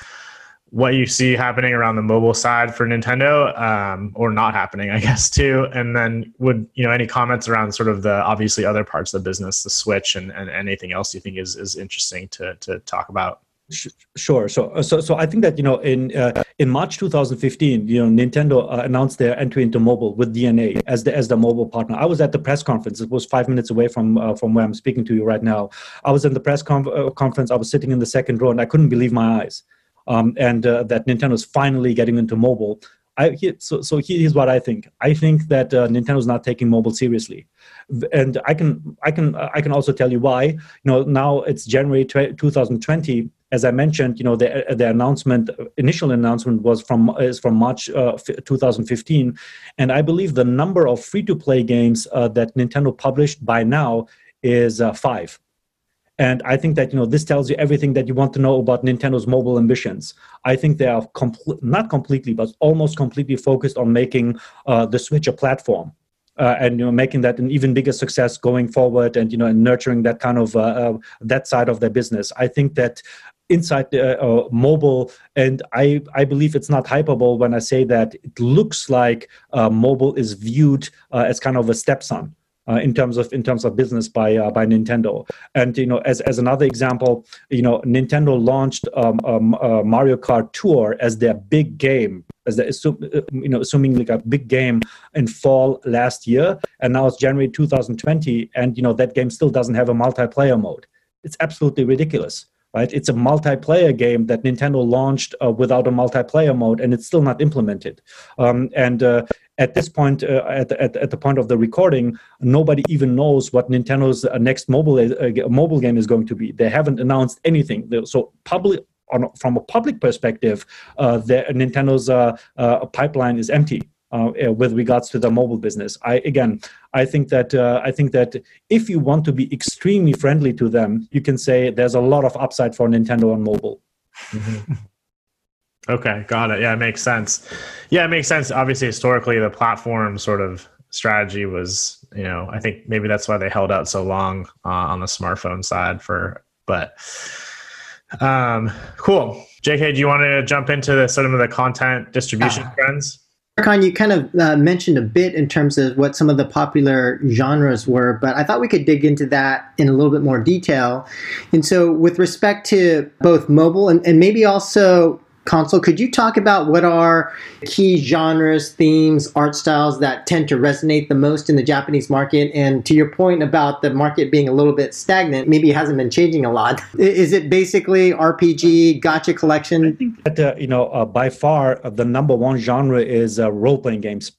what you see happening around the mobile side for Nintendo, um, or not happening, I guess, too. And then would, you know, any comments around sort of the, obviously, other parts of the business, the Switch and, and anything else you think is, is interesting to, to talk about? Sure. So, so, so I think that you know, in uh, in March two thousand fifteen, you know, Nintendo uh, announced their entry into mobile with DeNA as the as the mobile partner. I was at the press conference. It was five minutes away from uh, from where I'm speaking to you right now. I was in the press conf uh, conference. I was sitting in the second row, and I couldn't believe my eyes. Um, and uh, that Nintendo's finally getting into mobile. I, he, so so here's what I think. I think that uh, Nintendo's not taking mobile seriously, and I can I can I can also tell you why. You know, now it's January twenty twenty. As I mentioned, you know, the the announcement, initial announcement was from is from March uh, two thousand fifteen, and I believe the number of free-to-play games uh, that Nintendo published by now is uh, five. And I think that, you know, this tells you everything that you want to know about Nintendo's mobile ambitions. I think they are compl- not completely, but almost completely focused on making uh, the Switch a platform. Uh, and you know, making that an even bigger success going forward, and you know, and nurturing that kind of uh, uh, that side of their business. I think that inside uh, uh, mobile, and I I believe it's not hyperbole when I say that it looks like uh, mobile is viewed uh, as kind of a stepson. Uh, in terms of in terms of business by uh, by Nintendo. And you know, as as another example, you know, Nintendo launched um, um, uh, Mario Kart Tour as their big game, as their, you know, assuming like a big game in fall last year, and now it's January two thousand twenty, and you know that game still doesn't have a multiplayer mode. It's absolutely ridiculous, right? It's a multiplayer game that Nintendo launched uh, without a multiplayer mode, and it's still not implemented. Um, and uh, At this point, uh, at, at, at the point of the recording, nobody even knows what Nintendo's uh, next mobile uh, mobile game is going to be. They haven't announced anything. So public, on, from a public perspective, uh, the, Nintendo's uh, uh, pipeline is empty uh, with regards to the mobile business. I again, I think that uh, I think that if you want to be extremely friendly to them, you can say there's a lot of upside for Nintendo on mobile. Mm-hmm. Okay, got it. Yeah, it makes sense. Yeah, it makes sense. Obviously, historically, the platform sort of strategy was, you know, I think maybe that's why they held out so long uh, on the smartphone side for, but Um, cool. J K, do you want to jump into the, some of the content distribution ah. trends? Serkan, you kind of uh, mentioned a bit in terms of what some of the popular genres were, but I thought we could dig into that in a little bit more detail. And so with respect to both mobile and, and maybe also console, could you talk about what are key genres, themes, art styles that tend to resonate the most in the Japanese market? And to your point about the market being a little bit stagnant, maybe it hasn't been changing a lot. Is it basically R P G, gacha collection? I think that, uh, you know, uh, by far uh, the number one genre is uh, role-playing games.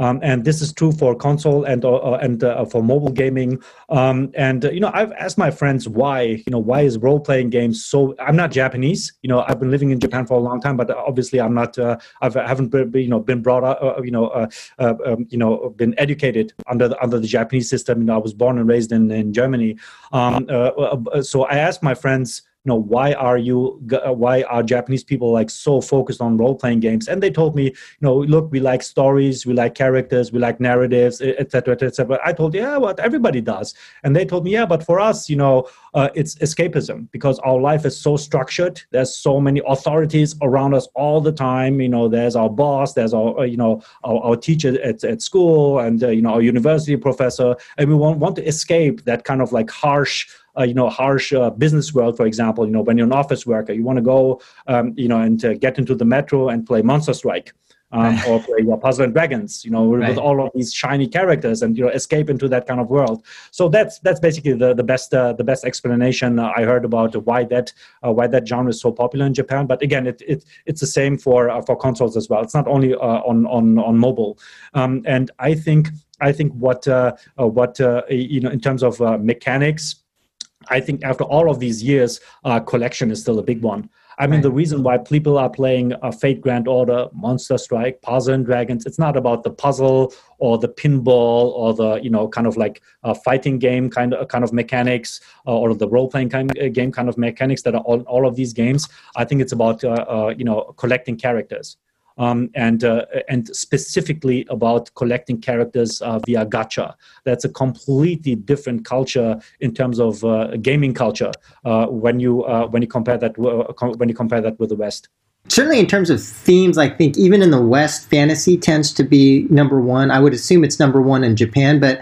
Um, and this is true for console and uh, and uh, for mobile gaming. Um, and, uh, you know, I've asked my friends why, you know, why is role-playing games so... I'm not Japanese. You know, I've been living in Japan for a long time, but obviously I'm not... Uh, I've, I haven't been, you know, been brought up, uh, you know, uh, uh, um, you know, been educated under the, under the Japanese system. You know, I was born and raised in, in Germany. Um, uh, so I asked my friends... You know, why are you, why are Japanese people like so focused on role-playing games? And they told me, you know, look, we like stories, we like characters, we like narratives, et cetera, et cetera. I told, yeah, what everybody does. And they told me, yeah, but for us, you know, uh, it's escapism because our life is so structured. There's so many authorities around us all the time. You know, there's our boss, there's our, you know, our, our teacher at, at school and, uh, you know, our university professor. And we want, want to escape that kind of like harsh, Uh, you know, harsh uh, business world, for example. You know, when you're an office worker, you want to go, um, you know, and uh, get into the metro and play Monster Strike um, right. or play you know, Puzzle and Dragons, you know, right. with all of these shiny characters and, you know, escape into that kind of world. So that's that's basically the, the best uh, the best explanation uh, I heard about why that uh, why that genre is so popular in Japan. But again, it, it it's the same for uh, for consoles as well. It's not only uh, on, on, on mobile. Um, and I think I think what, uh, uh, what uh, you know, in terms of uh, mechanics, I think after all of these years, uh, collection is still a big one. I mean, right. the reason why people are playing uh, Fate Grand Order, Monster Strike, Puzzle and Dragons, it's not about the puzzle or the pinball or the, you know, kind of like uh, fighting game kind of kind of mechanics uh, or the role-playing kind of game kind of mechanics that are all, all of these games. I think it's about, uh, uh, you know, collecting characters um, and uh, and specifically about collecting characters uh, via gacha. That's a completely different culture in terms of uh, gaming culture uh, when you uh, when you compare that uh, com- when you compare that with the West. Certainly in terms of themes, I think even in the West, fantasy tends to be number one. I would assume it's number one in Japan, but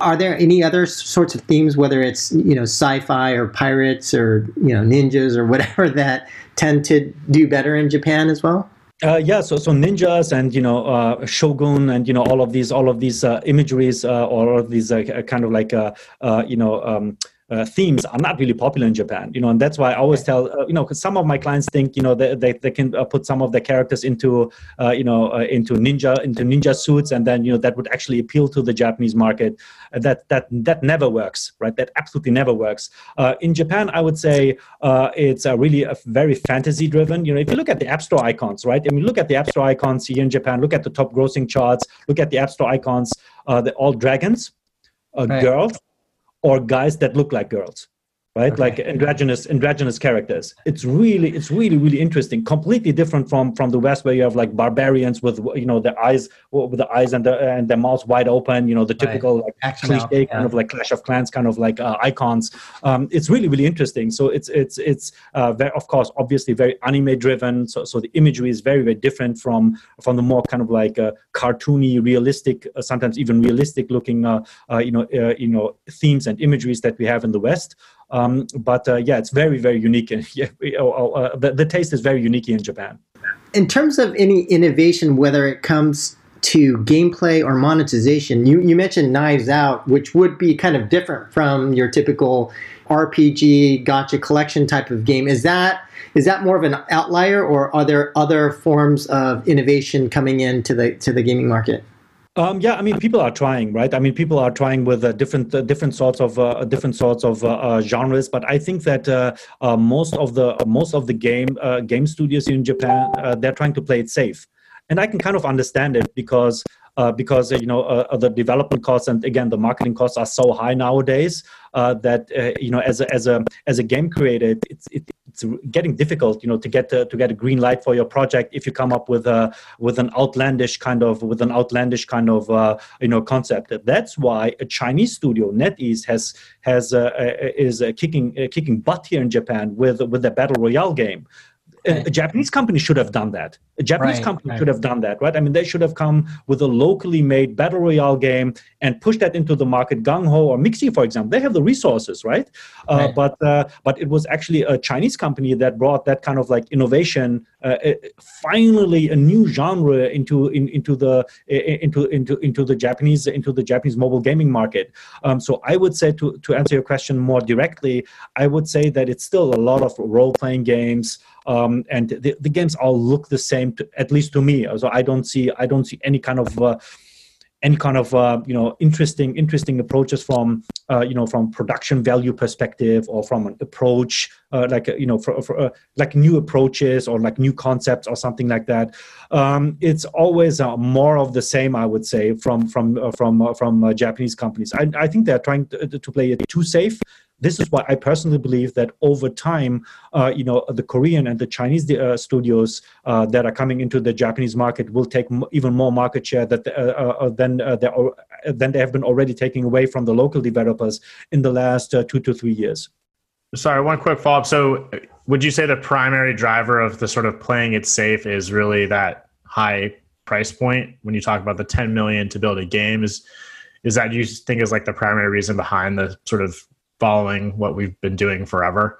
are there any other sorts of themes, whether it's, you know, sci-fi or pirates or, you know, ninjas or whatever, that tend to do better in Japan as well? Uh, yeah, so so ninjas and, you know, uh, shogun and, you know, all of these all of these uh, imageries uh, or these uh, kind of like uh, uh, you know um, uh, themes are not really popular in Japan, you know, and that's why I always tell uh, you know, because some of my clients think, you know, they they, they can uh, put some of their characters into uh, you know uh, into ninja into ninja suits, and then, you know, that would actually appeal to the Japanese market. Uh, that that that never works, right? That absolutely never works. Uh, in Japan, I would say uh, it's a really a very fantasy-driven. You know, if you look at the App Store icons, right? I mean, look at the App Store icons here in Japan. Look at the top grossing charts. Look at the App Store icons. Uh, they're all dragons, uh, right. girls, or guys that look like girls, right? Okay. Like androgynous androgynous characters. It's really it's really really interesting. Completely different from from the West, where you have like barbarians with, you know, their eyes with the eyes and the and their mouths wide open. You know, the typical right. like cliche yeah. kind of like Clash of Clans kind of like uh, icons. Um, it's really really interesting. So it's it's it's uh, very, of course, obviously very anime driven. So so the imagery is very very different from from the more kind of like uh, cartoony, realistic, uh, sometimes even realistic looking uh, uh, you know uh, you know themes and imageries that we have in the West. Um, but uh, yeah, it's very, very unique. And yeah, uh, the, the taste is very unique in Japan. In terms of any innovation, whether it comes to gameplay or monetization, you, you mentioned Knives Out, which would be kind of different from your typical R P G, gacha collection type of game. Is that is that more of an outlier, or are there other forms of innovation coming into the to the gaming market? Um, yeah, I mean, people are trying, right? I mean, people are trying with uh, different, uh, different sorts of, uh, different sorts of uh, uh, genres. But I think that uh, uh, most of the uh, most of the game uh, game studios in Japan, uh, they're trying to play it safe, and I can kind of understand it because uh, because uh, you know uh, the development costs and again the marketing costs are so high nowadays uh, that uh, you know as a, as a as a game creator, it's it, it's getting difficult, you know, to get a, to get a green light for your project if you come up with a with an outlandish kind of with an outlandish kind of uh, you know concept. That's why a Chinese studio, NetEase, has has uh, is uh, kicking uh, kicking butt here in Japan with with the battle royale game. Right. A Japanese company should have done that. A Japanese right, company right. should have done that, right? I mean, they should have come with a locally made battle royale game and pushed that into the market. Gung-Ho or Mixi, for example, they have the resources, right? Uh, right. But uh, but it was actually a Chinese company that brought that kind of like innovation, uh, it, finally a new genre into in, into the into into into the Japanese into the Japanese mobile gaming market. Um, so I would say to to answer your question more directly, I would say that it's still a lot of role-playing games. Um, and the, the games all look the same, to, at least to me. So I don't see I don't see any kind of uh, any kind of uh, you know interesting interesting approaches from uh, you know from production value perspective or from an approach uh, like you know for, for, uh, like new approaches or like new concepts or something like that. Um, it's always uh, more of the same, I would say, from from uh, from uh, from uh, Japanese companies. I, I think they're trying to, to play it too safe. This is why I personally believe that over time, uh, you know, the Korean and the Chinese uh, studios uh, that are coming into the Japanese market will take m even more market share that uh, uh, than uh, they are, than they have been already taking away from the local developers in the last uh, two to three years. Sorry, one quick follow-up. So, would you say the primary driver of the sort of playing it safe is really that high price point? When you talk about the ten million dollars to build a game, is is that you think is like the primary reason behind the sort of following what we've been doing forever?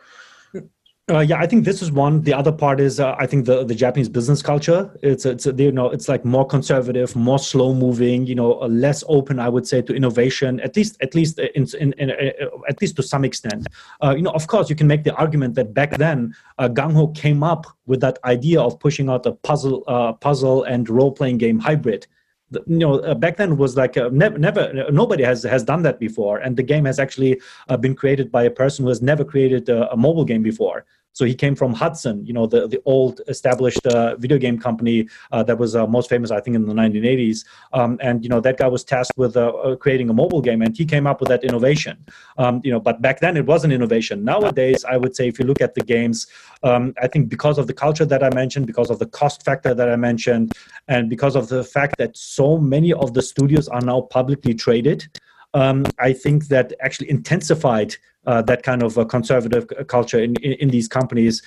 Uh, yeah, I think this is one. The other part is, uh, I think the, the Japanese business culture. It's it's you know it's like more conservative, more slow moving. You know, less open, I would say, to innovation. At least at least in, in, in uh, at least to some extent. Uh, you know, of course, you can make the argument that back then, uh, Gung-Ho came up with that idea of pushing out a puzzle uh, puzzle and role playing game hybrid. You know, uh, back then it was like uh, never, never, nobody has has done that before, and the game has actually uh, been created by a person who has never created a, a mobile game before. So he came from Hudson, you know, the, the old established uh, video game company uh, that was uh, most famous, I think, in the nineteen eighties. Um, and, you know, that guy was tasked with uh, uh, creating a mobile game, and he came up with that innovation. Um, you know, but back then it was an innovation. Nowadays, I would say if you look at the games, um, I think because of the culture that I mentioned, because of the cost factor that I mentioned, and because of the fact that so many of the studios are now publicly traded, um, I think that actually intensified Uh, that kind of uh, conservative culture in, in, in these companies,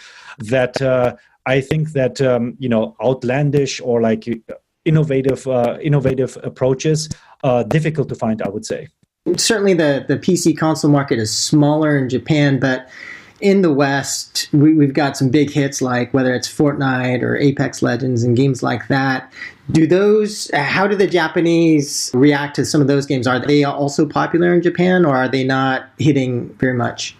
that uh, I think that um, you know outlandish or like innovative uh, innovative approaches are difficult to find, I would say. Certainly the, the P C console market is smaller in Japan, but in the West, we, we've got some big hits, like whether it's Fortnite or Apex Legends and games like that. Do those, how do the Japanese react to some of those games? Are they also popular in Japan, or are they not hitting very much?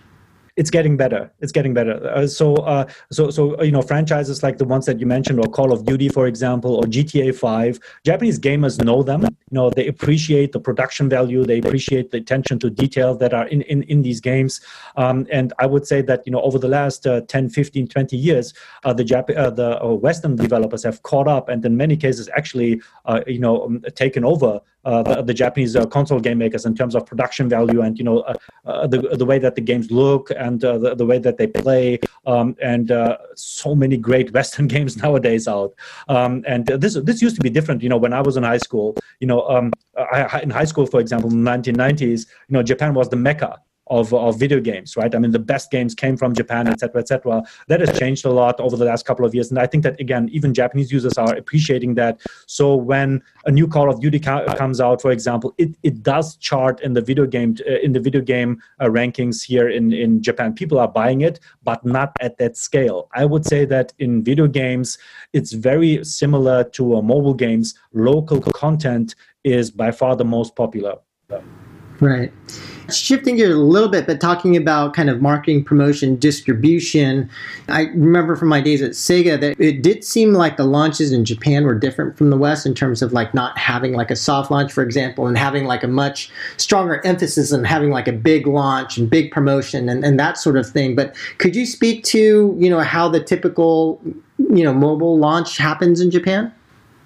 It's getting better. It's getting better. Uh, so, uh, so, so you know, franchises like the ones that you mentioned, or Call of Duty, for example, or G T A five, Japanese gamers know them. You know, they appreciate the production value. They appreciate the attention to detail that are in, in, in these games. Um, and I would say that, you know, over the last uh, ten, fifteen, twenty years, uh, the, Jap uh, the uh, Western developers have caught up and in many cases actually, uh, you know, um, taken over Uh, the, the Japanese uh, console game makers in terms of production value and you know uh, uh, the the way that the games look and uh, the, the way that they play, um, and uh, so many great Western games nowadays out. Um, and this this used to be different. You know, when I was in high school, you know, um, I, in high school, for example, in the nineteen nineties, you know, Japan was the mecca Of, of video games, right? I mean, the best games came from Japan, et cetera, et cetera. That has changed a lot over the last couple of years. And I think that, again, even Japanese users are appreciating that. So when a new Call of Duty comes out, for example, it, it does chart in the video game uh, in the video game uh, rankings here in, in Japan. People are buying it, but not at that scale. I would say that in video games, it's very similar to uh, mobile games. Local content is by far the most popular. Right. Shifting gears a little bit, but talking about kind of marketing, promotion, distribution, I remember from my days at Sega that it did seem like the launches in Japan were different from the West in terms of like not having like a soft launch, for example, and having like a much stronger emphasis on having like a big launch and big promotion and, and that sort of thing. But could you speak to, you know, how the typical, you know, mobile launch happens in Japan?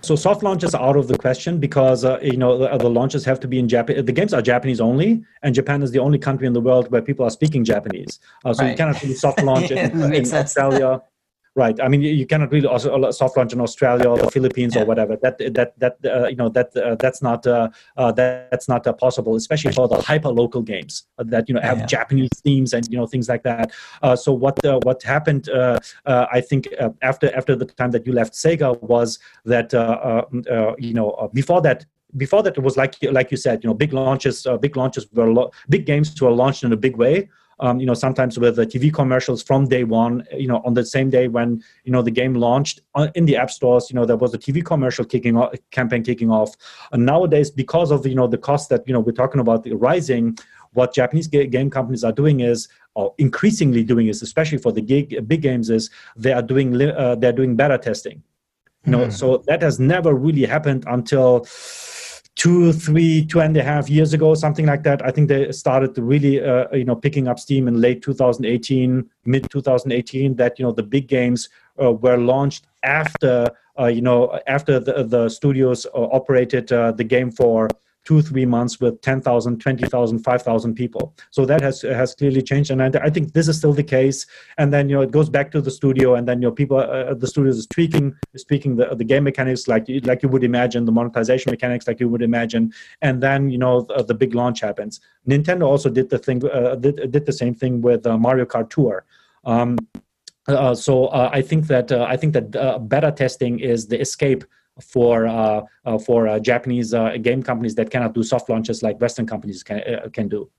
So soft launches are out of the question because, uh, you know, the, the launches have to be in Japan. The games are Japanese only, and Japan is the only country in the world where people are speaking Japanese. Uh, so right. you cannot really soft launch yeah, in, in Australia. Right. I mean, you cannot really also soft launch in Australia or the Philippines yeah. or whatever. That that that uh, you know that uh, that's not uh, uh, that, that's not uh, possible, especially for the hyper local games that you know have yeah. Japanese themes and you know things like that. Uh, so what uh, what happened? Uh, uh, I think uh, after after the time that you left Sega was that uh, uh, you know uh, before that. Before that, it was like like you said, you know, big launches, uh, big launches were lo big games were launched in a big way. Um, you know, sometimes with the T V commercials from day one. You know, on the same day when you know the game launched in the app stores, you know, there was a T V commercial kicking off, campaign kicking off. And nowadays, because of you know the cost that you know we're talking about rising, what Japanese game companies are doing is, or increasingly doing is, especially for the gig, big games, is they are doing uh, they're doing beta testing. You know, mm. so that has never really happened until. Two, three, two and a half years ago, something like that. I think they started really, uh, you know, picking up steam in late two thousand eighteen, mid two thousand eighteen. That you know the big games uh, were launched after, uh, you know, after the the studios uh, operated uh, the game for two, three months with ten thousand, twenty thousand, five thousand people. So that has has clearly changed, and I, I think this is still the case. And then you know it goes back to the studio, and then you know people, uh, the studios is tweaking, is tweaking the the game mechanics like like you would imagine, the monetization mechanics like you would imagine, and then you know the, the big launch happens. Nintendo also did the thing, uh, did did the same thing with uh, Mario Kart Tour. Um, uh, so uh, I think that uh, I think that uh, beta testing is the escape for uh, uh, for uh, Japanese uh, game companies that cannot do soft launches like Western companies can uh, can do.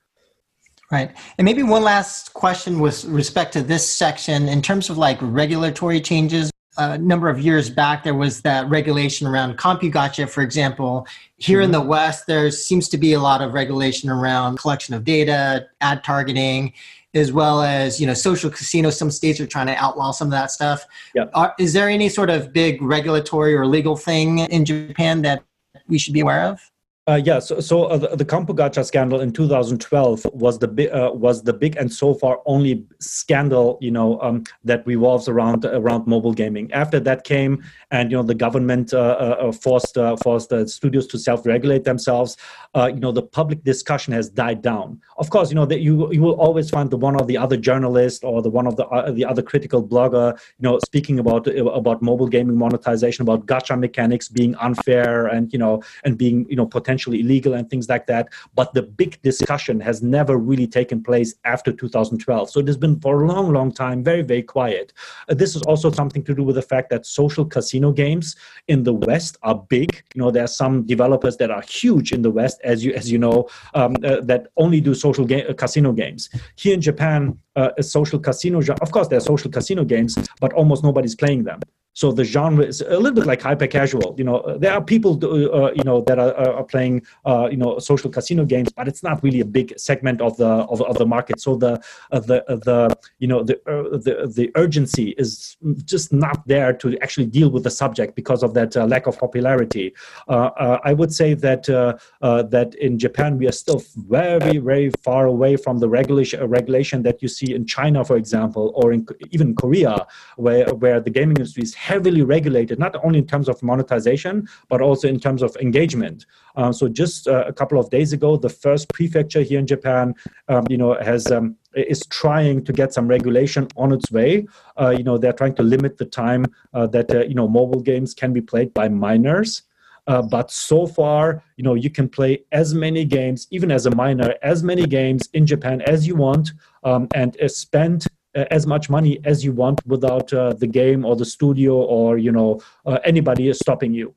Right, and maybe one last question with respect to this section in terms of like regulatory changes. A number of years back, there was that regulation around CompuGacha, for example. Here mm-hmm. in the West, there seems to be a lot of regulation around collection of data, ad targeting, as well as, you know, social casinos. Some states are trying to outlaw some of that stuff. Yep. Are, is there any sort of big regulatory or legal thing in Japan that we should be aware of? Uh, yeah, so, so uh, the, the CompuGacha scandal in two thousand twelve was the big, uh, was the big and so far only scandal, you know, um, that revolves around around mobile gaming. After that came, and you know, the government uh, uh, forced uh, forced the studios to self-regulate themselves. Uh, you know, the public discussion has died down. Of course, you know that you you will always find the one or the other journalist or the one of the uh, the other critical blogger, you know, speaking about about mobile gaming monetization, about gacha mechanics being unfair and you know and being you know potential. Illegal and things like that, but the big discussion has never really taken place after two thousand twelve. So it has been for a long, long time very, very quiet. Uh, this is also something to do with the fact that social casino games in the West are big. You know, there are some developers that are huge in the West, as you as you know, um, uh, that only do social ga- casino games. Here in Japan, uh, a social casino, of course, there are social casino games, but almost nobody's playing them. So the genre is a little bit like hyper casual. You know, there are people, uh, you know, that are, are playing, uh, you know, social casino games, but it's not really a big segment of the of, of the market. So the uh, the uh, the you know the uh, the the urgency is just not there to actually deal with the subject because of that uh, lack of popularity. Uh, uh, I would say that uh, uh, that in Japan we are still very very far away from the regulation uh, regulation that you see in China, for example, or in, even Korea, where where the gaming industry is heavily regulated, not only in terms of monetization, but also in terms of engagement. Uh, so just uh, a couple of days ago, the first prefecture here in Japan, um, you know, has um, is trying to get some regulation on its way. Uh, you know, they're trying to limit the time uh, that, uh, you know, mobile games can be played by minors. Uh, but so far, you know, you can play as many games, even as a minor, as many games in Japan as you want, um, and uh, spend as much money as you want without uh, the game or the studio or, you know, uh, anybody is stopping you.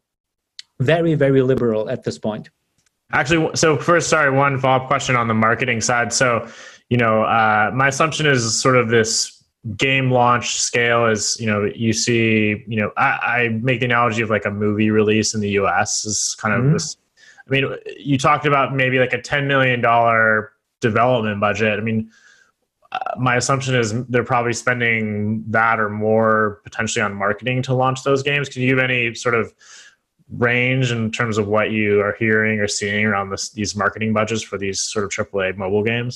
Very, very liberal at this point. Actually, so first, sorry, one follow-up question on the marketing side. So, you know, uh, my assumption is sort of this game launch scale is, you know, you see, you know, I, I make the analogy of like a movie release in the U S is kind of mm-hmm. this, I mean, you talked about maybe like a ten million dollar development budget. I mean, Uh, my assumption is they're probably spending that or more potentially on marketing to launch those games. Can you give any sort of range in terms of what you are hearing or seeing around this, these marketing budgets for these sort of triple A mobile games?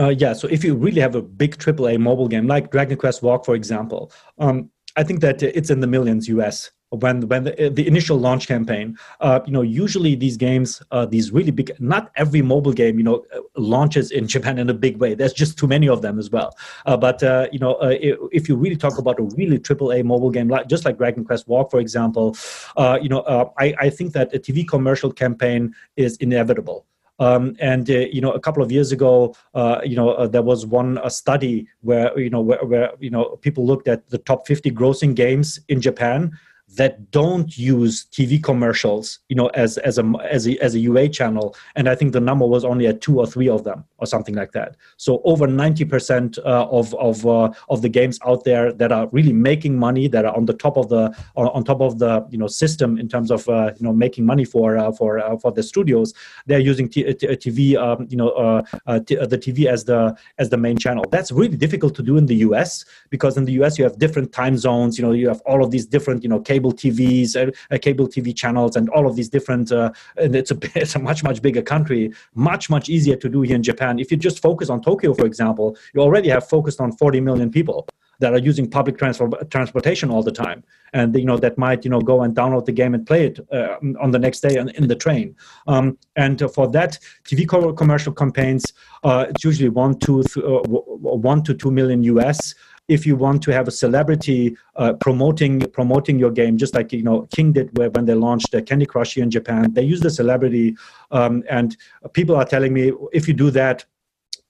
Uh, yeah, so if you really have a big triple A mobile game, like Dragon Quest Walk, for example, um, I think that it's in the millions U S when when the, the initial launch campaign, uh, you know, usually these games, uh, these really big, not every mobile game, you know, launches in Japan in a big way. There's just too many of them as well. Uh, but, uh, you know, uh, if you really talk about a really triple A mobile game, like just like Dragon Quest Walk, for example, uh, you know, uh, I, I think that a T V commercial campaign is inevitable. Um, and, uh, you know, a couple of years ago, uh, you know, uh, there was one a study where, you know, where, where, you know, people looked at the top fifty grossing games in Japan that don't use T V commercials, you know, as as a as a as a U A channel, and I think the number was only at two or three of them, or something like that. So over ninety percent uh, of of uh, of the games out there that are really making money, that are on the top of the on, on top of the you know system in terms of uh, you know making money for uh, for uh, for the studios, they're using t t TV um, you know uh, uh, t the T V as the as the main channel. That's really difficult to do in the U S because in the U S you have different time zones, you know, you have all of these different you know cable T Vs, uh, cable T V channels, and all of these different. Uh, and it's a it's a much much bigger country, much much easier to do here in Japan. If you just focus on Tokyo, for example, you already have focused on forty million people that are using public transport transportation all the time, and you know that might you know go and download the game and play it uh, on the next day on, in the train. Um, and uh, for that, T V co commercial campaigns, uh, it's usually one to th uh, one to two million U S. If you want to have a celebrity uh, promoting promoting your game, just like you know King did where, when they launched uh, Candy Crush here in Japan, they used a celebrity, um, and people are telling me if you do that,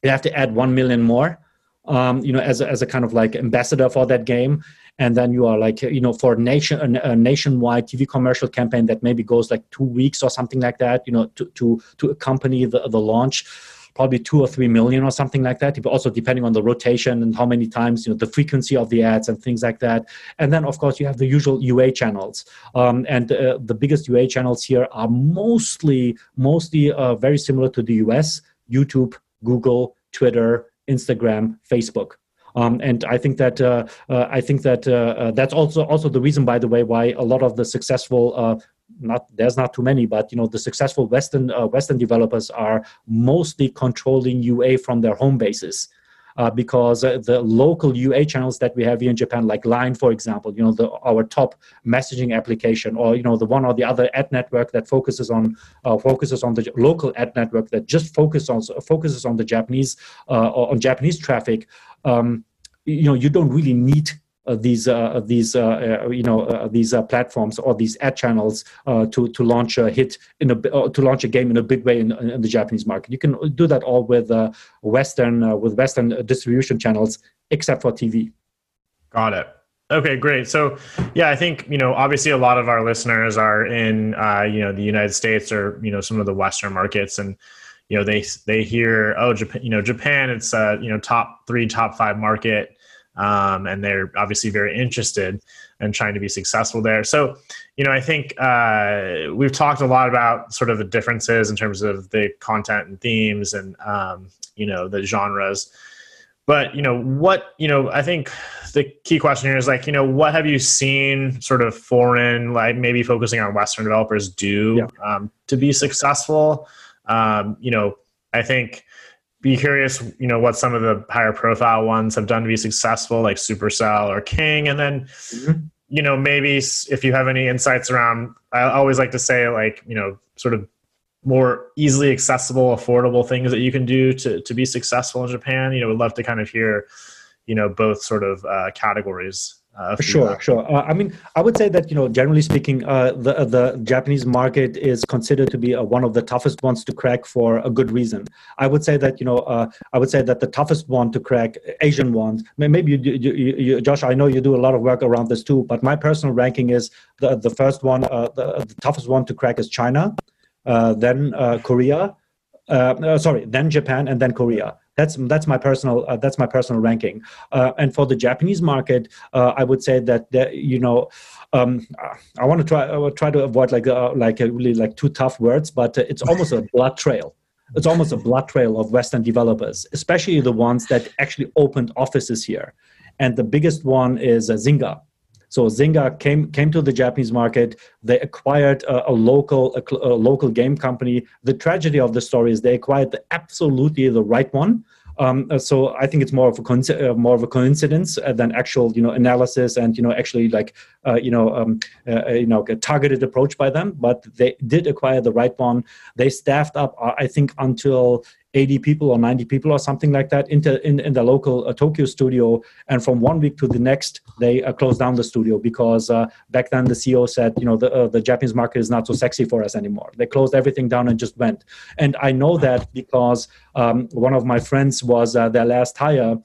you have to add one million more, um, you know, as a, as a kind of like ambassador for that game, and then you are like you know for a nation a nationwide T V commercial campaign that maybe goes like two weeks or something like that, you know, to to to accompany the the launch. Probably two or three million or something like that. But also depending on the rotation and how many times, you know, the frequency of the ads and things like that. And then, of course, you have the usual U A channels. Um, and uh, the biggest U A channels here are mostly, mostly uh, very similar to the U S: YouTube, Google, Twitter, Instagram, Facebook. Um, and I think that uh, uh, I think that uh, uh, that's also also the reason, by the way, why a lot of the successful uh, not there's not too many, but you know the successful Western uh, Western developers are mostly controlling U A from their home bases, uh, because uh, the local U A channels that we have here in Japan, like Line, for example, you know the, our top messaging application, or you know the one or the other ad network that focuses on uh, focuses on the local ad network that just focuses on focuses on the Japanese uh, on Japanese traffic. Um, you know, you don't really need uh, these uh, these uh, uh, you know uh, these uh, platforms or these ad channels uh, to to launch a hit in a uh, to launch a game in a big way in, in the Japanese market. You can do that all with uh, Western uh, with Western distribution channels, except for T V. Got it. Okay, great. So, yeah, I think, you know, obviously a lot of our listeners are in uh, you know the United States or you know some of the Western markets, and you know, they, they hear, oh, Japan, you know, Japan, it's a, uh, you know, top three, top five market. Um, and they're obviously very interested in trying to be successful there. So, you know, I think uh, we've talked a lot about sort of the differences in terms of the content and themes and, um, you know, the genres. But, you know, what, you know, I think the key question here is like, you know, what have you seen sort of foreign, like maybe focusing on Western developers do yeah. um, to be successful? Um, you know, I think be curious, you know, what some of the higher profile ones have done to be successful, like Supercell or King. And then, mm-hmm. you know, maybe if you have any insights around, I always like to say like, you know, sort of more easily accessible, affordable things that you can do to, to be successful in Japan. You know, we'd love to kind of hear, you know, both sort of uh, categories. Uh, sure, sure. Uh, I mean, I would say that, you know, generally speaking, uh, the the Japanese market is considered to be uh, one of the toughest ones to crack for a good reason. I would say that, you know, uh, I would say that the toughest one to crack, Asian ones, maybe you, you, you, Josh, I know you do a lot of work around this too, but my personal ranking is the, the first one, uh, the, the toughest one to crack is China, uh, then uh, Korea, uh, uh, sorry, then Japan, and then Korea. That's that's my personal uh, that's my personal ranking, uh, and for the Japanese market, uh, I would say that the, you know um, I want to try I try to avoid like uh, like a really like two tough words, but uh, it's almost a blood trail. It's almost a blood trail of Western developers, especially the ones that actually opened offices here, and the biggest one is uh, Zynga. So Zynga came came to the Japanese market. They acquired a, a local a, a local game company. The tragedy of the story is they acquired the, absolutely the right one, Um, so I think it's more of a con- uh, more of a coincidence uh, than actual, you know, analysis and, you know, actually like, uh, you know, um, uh, you know, a targeted approach by them. But they did acquire the right one. They staffed up, uh, I think, until eighty people or ninety people or something like that into in, in the local uh, Tokyo studio. And from one week to the next, they uh, closed down the studio because uh, back then the C E O said, you know, the, uh, the Japanese market is not so sexy for us anymore. They closed everything down and just went. And I know that because um, one of my friends was uh, their last hire.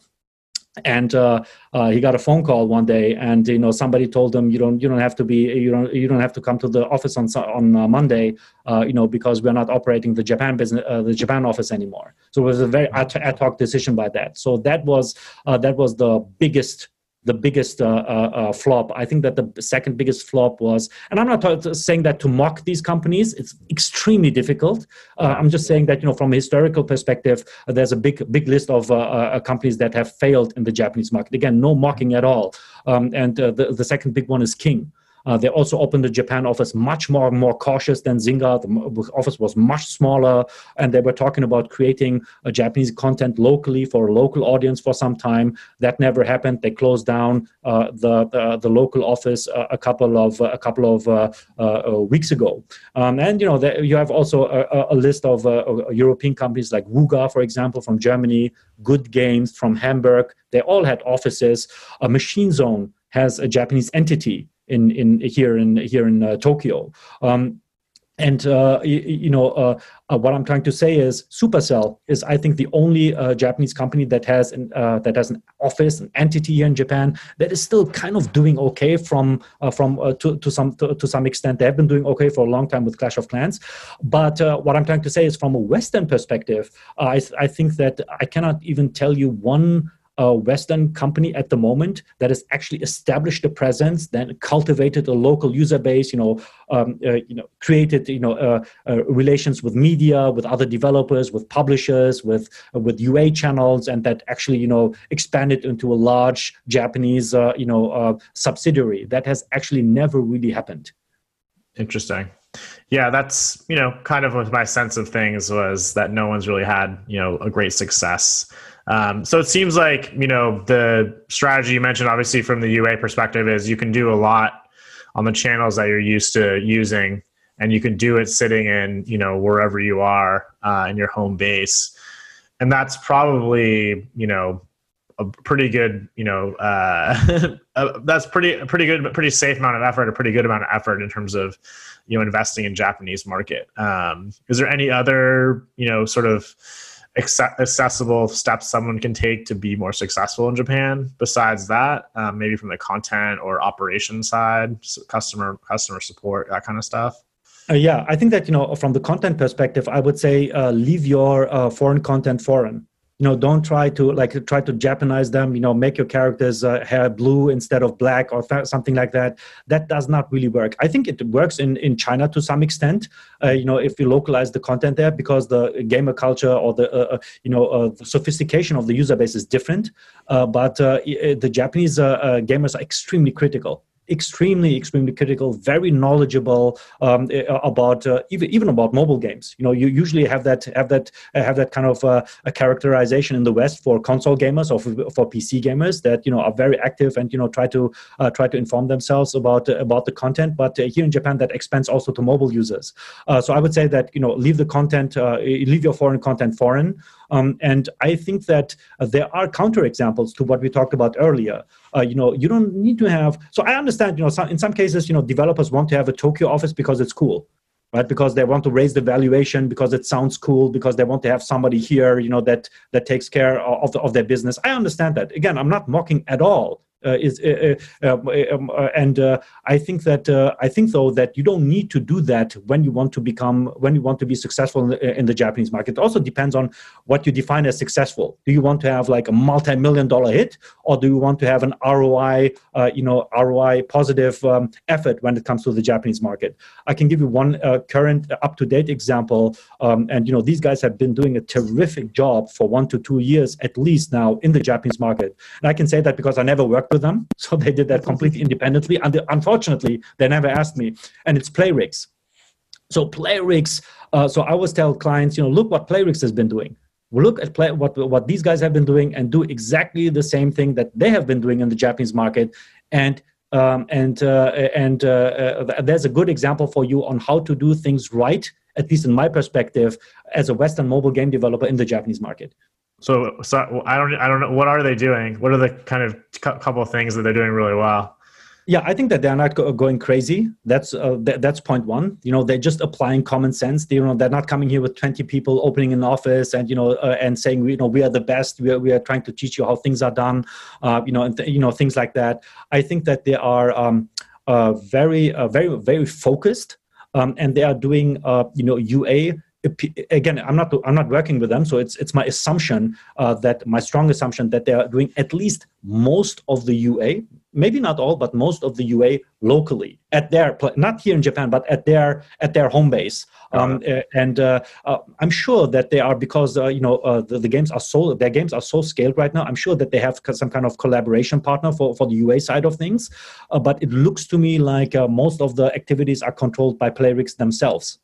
And uh, uh, he got a phone call one day, and you know somebody told him, "You don't, you don't have to be, you don't, you don't have to come to the office on on uh, Monday, uh, you know, because we're not operating the Japan business, uh, the Japan office anymore." So it was a very ad hoc decision by that. So that was uh, that was the biggest. the biggest uh, uh, flop. I think that the second biggest flop was, and I'm not t- saying that to mock these companies, it's extremely difficult. Uh, I'm just saying that, you know, from a historical perspective, uh, there's a big, big list of uh, uh, companies that have failed in the Japanese market. Again, no mocking at all. Um, and uh, the, the second big one is King. Uh, they also opened the Japan office much more more cautious than Zynga. The office was much smaller, and they were talking about creating a Japanese content locally for a local audience for some time. That never happened. They closed down uh, the, the the local office uh, a couple of uh, a couple of uh, uh, weeks ago. Um, and you know, the, you have also a, a list of uh, European companies like Wooga, for example, from Germany. Good Games from Hamburg. They all had offices. A Machine Zone has a Japanese entity. In in here in here in uh, Tokyo, um, and uh, you, you know uh, uh, what I'm trying to say is Supercell is I think the only uh, Japanese company that has an uh, that has an office an entity here in Japan that is still kind of doing okay from uh, from uh, to to some to, to some extent. They have been doing okay for a long time with Clash of Clans, but uh, what I'm trying to say is from a Western perspective, uh, I I think that I cannot even tell you one. A Western company at the moment that has actually established a presence, then cultivated a local user base, you know, um, uh, you know, created, you know, uh, uh, relations with media, with other developers, with publishers, with uh, with U A channels, and that actually, you know, expanded into a large Japanese, uh, you know, uh, subsidiary. That has actually never really happened. Interesting. Yeah, that's, you know, kind of my sense of things was that no one's really had, you know, a great success. Um, so it seems like, you know, the strategy you mentioned, obviously from the U A perspective, is you can do a lot on the channels that you're used to using, and you can do it sitting in, you know, wherever you are uh, in your home base. And that's probably, you know, a pretty good, you know, uh, that's pretty, a pretty good, pretty safe amount of effort, a pretty good amount of effort in terms of, you know, investing in Japanese market. Um, is there any other, you know, sort of accessible steps someone can take to be more successful in Japan besides that, um, maybe from the content or operation side, customer customer support, that kind of stuff? Uh, yeah, I think that, you know, from the content perspective, I would say uh, leave your uh, foreign content foreign. You know, don't try to like try to Japanize them. You know, make your characters' uh, hair blue instead of black or fa- something like that. That does not really work. I think it works in, in China to some extent. Uh, you know, if you localize the content there, because the gamer culture or the uh, you know uh, the sophistication of the user base is different. Uh, but uh, the Japanese uh, uh, gamers are extremely critical. Extremely, extremely critical, very knowledgeable um, about uh, even even about mobile games. You know, you usually have that have that uh, have that kind of uh, a characterization in the West for console gamers or for, for P C gamers that, you know, are very active and, you know, try to uh, try to inform themselves about uh, about the content. But uh, here in Japan, that expands also to mobile users. Uh, so I would say that, you know, leave the content, uh, leave your foreign content foreign. Um, and I think that uh, there are counterexamples to what we talked about earlier. Uh, you know, you don't need to have. So I understand, you know, some, in some cases, you know, developers want to have a Tokyo office because it's cool, right? Because they want to raise the valuation, because it sounds cool, because they want to have somebody here, you know, that that takes care of the, of their business. I understand that. Again, I'm not mocking at all. Uh, is uh, uh, um, uh, and uh, I think that uh, I think though that you don't need to do that when you want to become when you want to be successful in the, in the Japanese market. It also depends on what you define as successful. Do you want to have like a multi-million dollar hit, or do you want to have an R O I uh, you know R O I positive um, effort when it comes to the Japanese market? I can give you one uh, current uh, up-to-date example, um, and you know these guys have been doing a terrific job for one to two years at least now in the Japanese market, and I can say that because I never worked with them, so they did that completely independently, and they, unfortunately they never asked me, and it's Playrix. So Playrix, uh, so I always tell clients, you know, look what Playrix has been doing. look at play, what, what these guys have been doing and do exactly the same thing that they have been doing in the Japanese market. And um, and uh, and uh, uh, there's a good example for you on how to do things right, at least in my perspective, as a Western mobile game developer in the Japanese market. So, so I don't I don't know, what are they doing? What are the kind of couple of things that they're doing really well? Yeah, I think that they're not go going crazy. That's uh, th that's point one. You know, they're just applying common sense. They, you know, they're not coming here with twenty people opening an office and you know uh, and saying you know we are the best. We are we are trying to teach you how things are done. Uh, you know, and th you know things like that. I think that they are um, uh, very uh, very very focused, um, and they are doing uh, you know U A. Again, I'm not I'm not working with them, so it's it's my assumption uh, that my strong assumption that they are doing at least most of the U A. Maybe not all, but most of the U A locally at their, not here in Japan, but at their at their home base. Um, uh, and uh, uh, I'm sure that they are, because uh, you know uh, the, the games are so their games are so scaled right now. I'm sure that they have some kind of collaboration partner for for the U A side of things. Uh, but it looks to me like uh, most of the activities are controlled by Playrix themselves.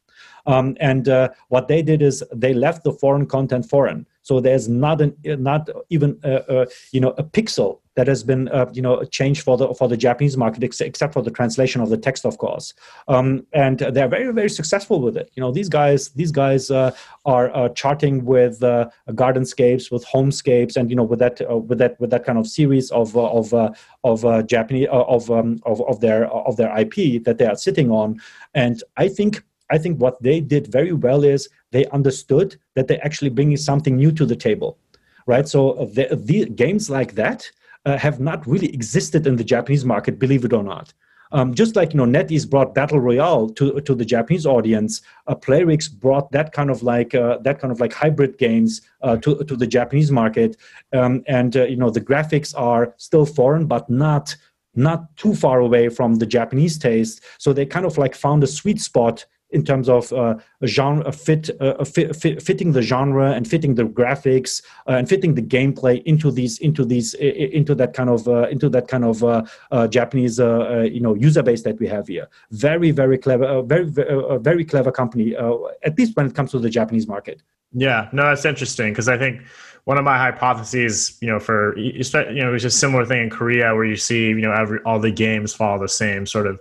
Um, and uh, what they did is they left the foreign content foreign. So there's not an not even uh, uh, you know a pixel that has been uh, you know changed for the for the Japanese market, ex except for the translation of the text, of course. Um, and they're very very successful with it. You know these guys these guys uh, are uh, charting with uh, gardenscapes, with homescapes, and you know with that uh, with that with that kind of series of uh, of uh, of uh, Japanese uh, of um, of of their of their I P that they are sitting on. And I think. I think what they did very well is they understood that they're actually bringing something new to the table, right? So the, the games like that uh, have not really existed in the Japanese market, believe it or not. Um, just like, you know, NetEase brought Battle Royale to, to the Japanese audience, uh, Playrix brought that kind of like, uh, that kind of like hybrid games uh, to, to the Japanese market. Um, and, uh, you know, the graphics are still foreign, but not, not too far away from the Japanese taste. So they kind of like found a sweet spot in terms of uh, genre fit, uh, fit, fit, fitting the genre and fitting the graphics uh, and fitting the gameplay into these, into these, into that kind of, uh, into that kind of uh, uh, Japanese, uh, uh, you know, user base that we have here. Very, very clever, uh, very, uh, very clever company. Uh, at least when it comes to the Japanese market. Yeah, no, that's interesting because I think one of my hypotheses, you know, for you know, it's a similar thing in Korea where you see, you know, every all the games follow the same sort of,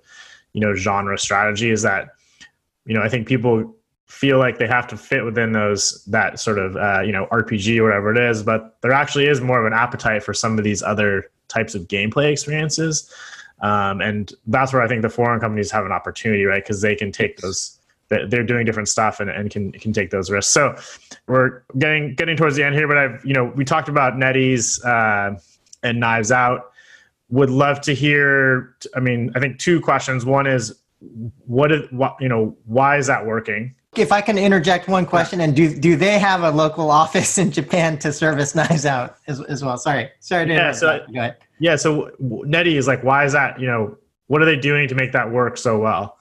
you know, genre strategy. Is that you know, I think people feel like they have to fit within those, that sort of, uh, you know, R P G or whatever it is, but there actually is more of an appetite for some of these other types of gameplay experiences. Um, and that's where I think the foreign companies have an opportunity, right? Because they can take those, they're doing different stuff and, and can, can take those risks. So we're getting, getting towards the end here, but I've, you know, we talked about NetEase uh, and Knives Out. Would love to hear, I mean, I think two questions. One is, What is what you know? Why is that working? If I can interject one question, and do do they have a local office in Japan to service Knives Out as, as well? Sorry, sorry. To yeah. So Go ahead. yeah. So NetEase is like, why is that? You know, what are they doing to make that work so well?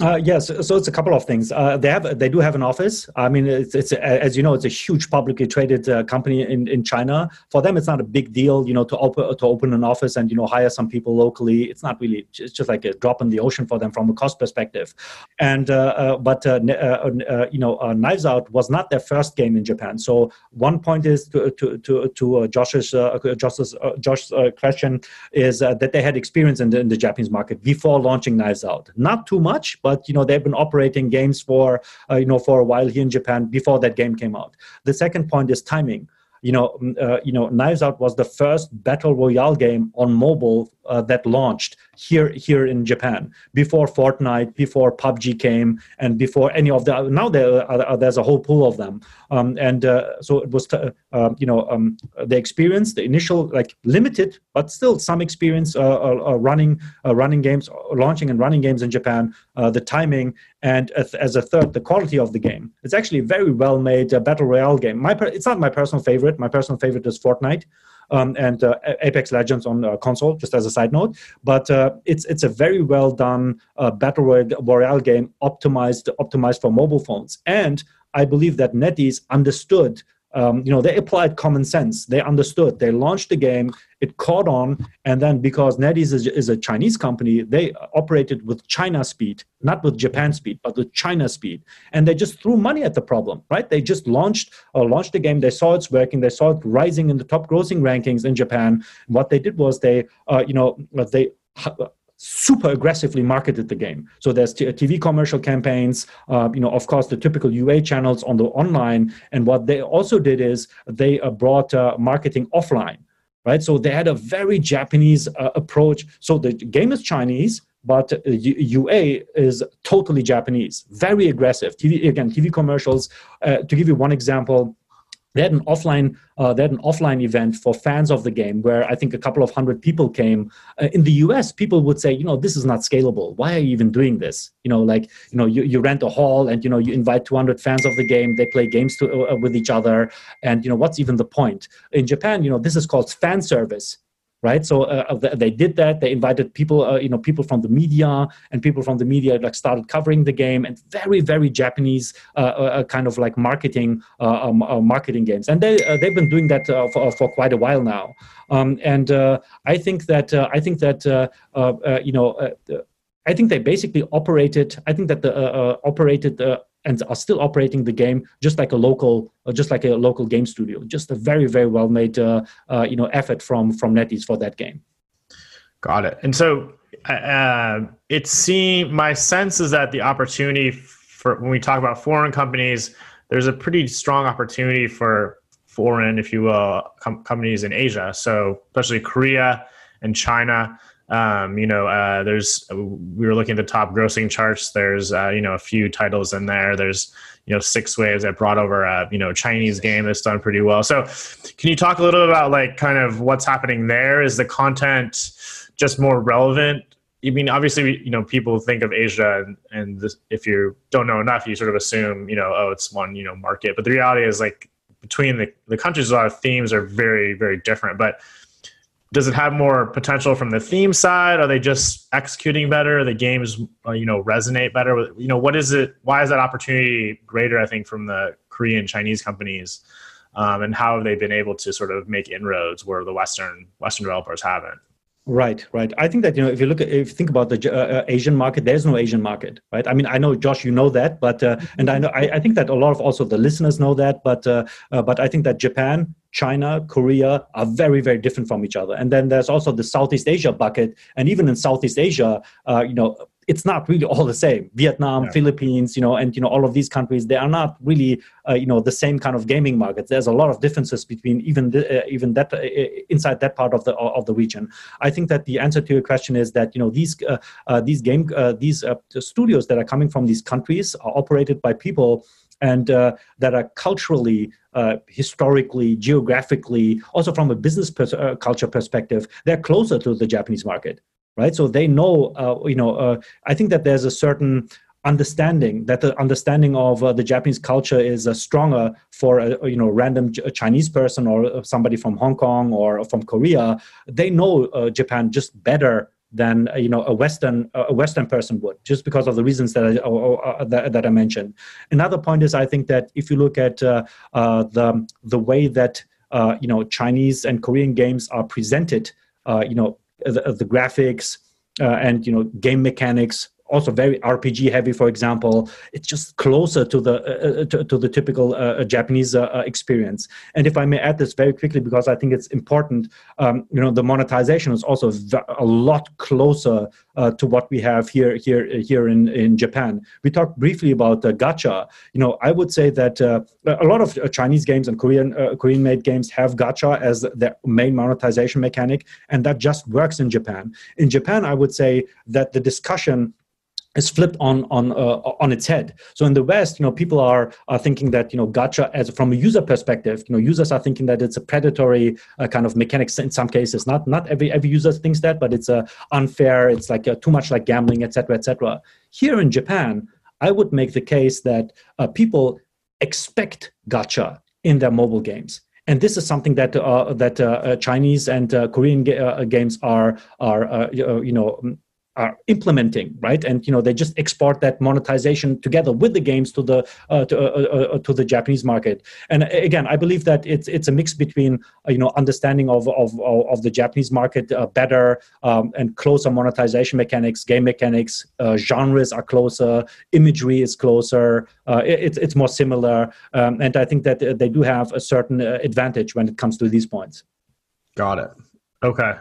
Uh, yes, so, so it's a couple of things. Uh, they have, they do have an office. I mean, it's, it's as you know, it's a huge publicly traded uh, company in, in China. For them, it's not a big deal, you know, to open to open an office and you know hire some people locally. It's not really, it's just like a drop in the ocean for them from a cost perspective. And uh, uh, but uh, uh, uh, you know, uh, Knives Out was not their first game in Japan. So one point is to to to, to uh, Josh's uh, Josh's uh, Josh's uh, question is uh, that they had experience in the, in the Japanese market before launching Knives Out. Not too much, but But you know they've been operating games for uh, you know for a while here in Japan before that game came out. The second point is timing. You know, uh, you know, Knives Out was the first battle royale game on mobile uh, that launched here here in Japan before Fortnite, before P U B G came, and before any of the. Now there are, there's a whole pool of them, um, and uh, so it was. T uh, you know, um, the experience, the initial like limited, but still some experience uh, uh, running uh, running games, launching and running games in Japan. Uh, the timing, and as, as a third, the quality of the game. It's actually a very well made uh, battle royale game. My per it's not my personal favorite. My personal favorite is Fortnite um, and uh, Apex Legends on uh, console, just as a side note. But uh, it's it's a very well done uh, battle royale game optimized optimized for mobile phones. And I believe that NetEase understood Um, you know, they applied common sense. They understood. They launched the game. It caught on. And then because NetEase is, is a Chinese company, they operated with China speed, not with Japan speed, but with China speed. And they just threw money at the problem, right? They just launched uh, launched the game. They saw it's working. They saw it rising in the top grossing rankings in Japan. What they did was they, uh, you know, they... super aggressively marketed the game. So there's t TV commercial campaigns, uh, you know, of course, the typical U A channels on the online. And what they also did is they uh, brought uh, marketing offline, right? So they had a very Japanese uh, approach. So the game is Chinese, but uh, U A is totally Japanese, very aggressive. T V, again, T V commercials, uh, to give you one example, they had an offline, uh, they had an offline event for fans of the game where I think a couple of hundred people came. Uh, in the U S, people would say, you know, this is not scalable. Why are you even doing this? You know, like, you know, you, you rent a hall and, you know, you invite two hundred fans of the game. They play games to, uh, with each other. And, you know, what's even the point? In Japan, you know, this is called fan service. Right, so uh, they did that. They invited people, uh, you know, people from the media, and people from the media like started covering the game, and very, very Japanese uh, uh, kind of like marketing, uh, um, uh, marketing games, and they uh, they've been doing that uh, for, for quite a while now. Um, and uh, I think that uh, I think that uh, uh, you know, uh, I think they basically operated. I think that the uh, uh, operated. Uh, and are still operating the game just like a local, just like a local game studio. Just a very, very well made, uh, uh, you know, effort from from NetEase for that game. Got it. And so uh, it seems my sense is that the opportunity for when we talk about foreign companies, there's a pretty strong opportunity for foreign, if you will, com companies in Asia. So especially Korea and China. Um, you know, uh, there's, we were looking at the top grossing charts. There's, uh, you know, a few titles in there. There's, you know, Six Waves that brought over a, you know, Chinese game that's done pretty well. So can you talk a little bit about like kind of what's happening there? Is the content just more relevant? I mean, obviously, you know, people think of Asia and, and this, if you don't know enough, you sort of assume, you know, oh, it's one, you know, market. But the reality is like between the, the countries, a lot of themes are very, very different. But does it have more potential from the theme side? Are they just executing better? The games, you know, resonate better with, you know, what is it? Why is that opportunity greater, I think, from the Korean Chinese companies? Um, and how have they been able to sort of make inroads where the Western, Western developers haven't? Right, right. I think that, you know, if you look at, if you think about the uh, Asian market, there's no Asian market, right? I mean, I know, Josh, you know that, but, uh, and I know, I, I think that a lot of also the listeners know that, but, uh, uh, but I think that Japan, China, Korea are very, very different from each other. And then there's also the Southeast Asia bucket. And even in Southeast Asia, uh, you know, it's not really all the same. Vietnam, yeah. Philippines, you know, and, you know, all of these countries, they are not really, uh, you know, the same kind of gaming markets. There's a lot of differences between even the, uh, even that uh, inside that part of the of the region. I think that the answer to your question is that, you know, these uh, uh, these game uh, these uh, studios that are coming from these countries are operated by people and uh, that are culturally, uh, historically, geographically, also from a business pers uh, culture perspective, they're closer to the Japanese market, right? So they know, uh, you know, uh, I think that there's a certain understanding that the understanding of uh, the Japanese culture is uh, stronger for a, you know, random J Chinese person or somebody from Hong Kong or from Korea. They know uh, Japan just better than, you know, a Western a Western person would, just because of the reasons that I or, or, that, that I mentioned. Another point is I think that if you look at uh, uh, the the way that uh, you know, Chinese and Korean games are presented, uh, you know, the, the graphics uh, and, you know, game mechanics. Also very R P G heavy, for example, it's just closer to the uh, to, to the typical uh, Japanese uh, experience. And if I may add this very quickly, because I think it's important, um, you know, the monetization is also a lot closer uh, to what we have here here here in in Japan. We talked briefly about uh, gacha. You know, I would say that uh, a lot of Chinese games and Korean uh, Korean made games have gacha as their main monetization mechanic, and that just works in Japan. In Japan, I would say that the discussion is flipped on on uh, on its head. So in the West, you know, people are are thinking that, you know, gacha as from a user perspective, you know, users are thinking that it's a predatory uh, kind of mechanics in some cases. Not not every every user thinks that, but it's a uh, unfair. It's like uh, too much like gambling, et cetera, et cetera. Here in Japan, I would make the case that uh, people expect gacha in their mobile games. And this is something that uh, that uh, Chinese and uh, Korean ga uh, games are are uh, you know. are implementing, right? And you know, they just export that monetization together with the games to the uh, to, uh, uh, to the Japanese market. And again, I believe that it's it's a mix between uh, you know, understanding of of of the Japanese market uh, better um, and closer monetization mechanics, game mechanics, uh, genres are closer, imagery is closer, uh, it, it's it's more similar, um, and I think that they do have a certain uh, advantage when it comes to these points. Got it. Okay.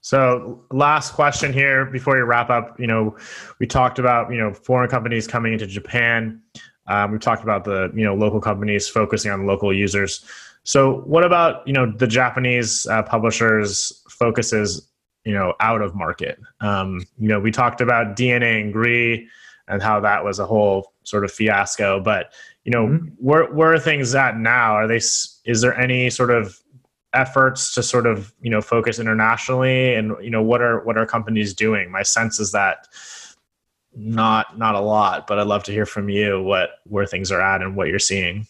So last question here before you wrap up. You know, we talked about, you know, foreign companies coming into Japan. Um, we talked about the, you know, local companies focusing on local users. So what about, you know, the Japanese uh, publishers focuses, you know, out of market? Um, you know, we talked about DeNA and GREE and how that was a whole sort of fiasco. But, you know, mm-hmm. where, where are things at now? Are they, is there any sort of efforts to sort of, you know, focus internationally? And, you know, what are, what are companies doing? My sense is that not, not a lot, but I'd love to hear from you what, where things are at and what you're seeing.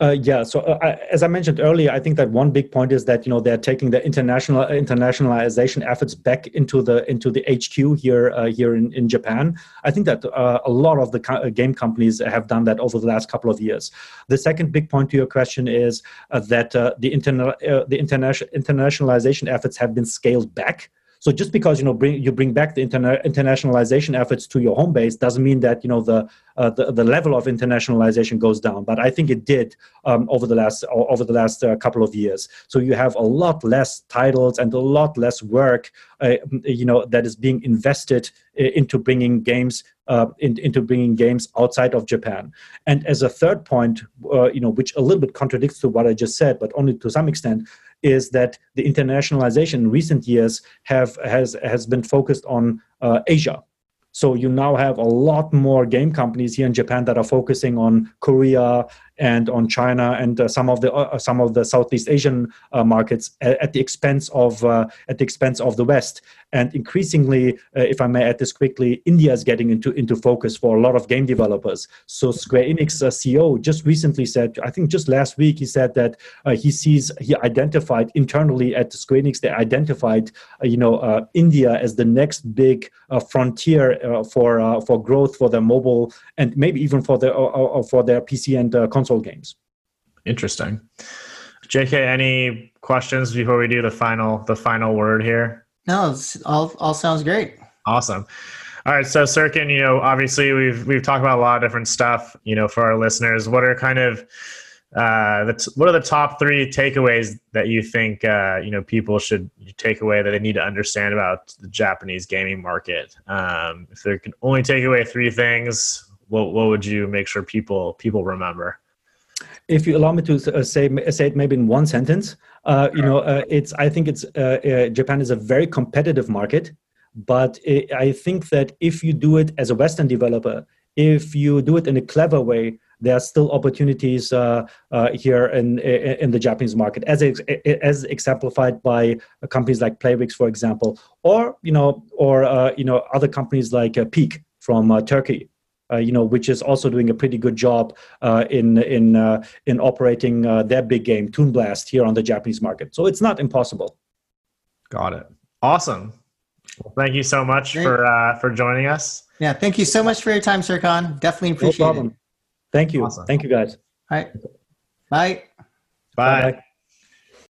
Uh, yeah. So uh, I, as I mentioned earlier, I think that one big point is that, you know, they're taking the international internationalization efforts back into the into the H Q here uh, here in, in Japan. I think that uh, a lot of the co- game companies have done that over the last couple of years. The second big point to your question is uh, that uh, the interna- uh, the international internationalization efforts have been scaled back. So just because, you know, bring, you bring back the interna- internationalization efforts to your home base doesn't mean that, you know, the, uh, the the level of internationalization goes down. But I think it did um, over the last over the last uh, couple of years. So you have a lot less titles and a lot less work, uh, you know, that is being invested into bringing games uh, in, into bringing games outside of Japan. And as a third point, uh, you know, which a little bit contradicts to what I just said, but only to some extent, is that the internationalization in recent years have has has been focused on uh, Asia. So you now have a lot more game companies here in Japan that are focusing on Korea and on China and uh, some of the uh, some of the Southeast Asian uh, markets at, at the expense of uh, at the expense of the West. And increasingly, uh, if I may add this quickly, India is getting into into focus for a lot of game developers. So Square Enix uh, C E O just recently said, I think just last week, he said that uh, he sees he identified internally at Square Enix, they identified uh, you know uh, India as the next big uh, frontier. Uh, for uh, for growth for their mobile and maybe even for their uh, uh, for their P C and uh, console games. Interesting. J K, any questions before we do the final the final word here? No, it's all all sounds great. Awesome. All right, so Serkan, you know, obviously we've we've talked about a lot of different stuff. You know, for our listeners, what are kind of uh, the t- what are the top three takeaways that you think uh, you know, people should take away that they need to understand about the Japanese gaming market? Um, if they can only take away three things, what what would you make sure people people remember? If you allow me to uh, say say it maybe in one sentence, uh, you know, uh, it's I think it's uh, uh, Japan is a very competitive market, but it, I think that if you do it as a Western developer, if you do it in a clever way, there are still opportunities uh, uh, here in, in in the Japanese market, as ex- as exemplified by companies like Playrix, for example, or you know, or uh, you know, other companies like uh, Peak from uh, Turkey, uh, you know, which is also doing a pretty good job uh, in in uh, in operating uh, their big game Toon Blast here on the Japanese market. So it's not impossible. Got it. Awesome. Well, thank you so much Great. for uh, for joining us. Yeah, thank you so much for your time, Serkan. Definitely appreciate no problem. it. Thank you. Awesome. Thank you, guys. All right. Bye. Bye. Bye-bye.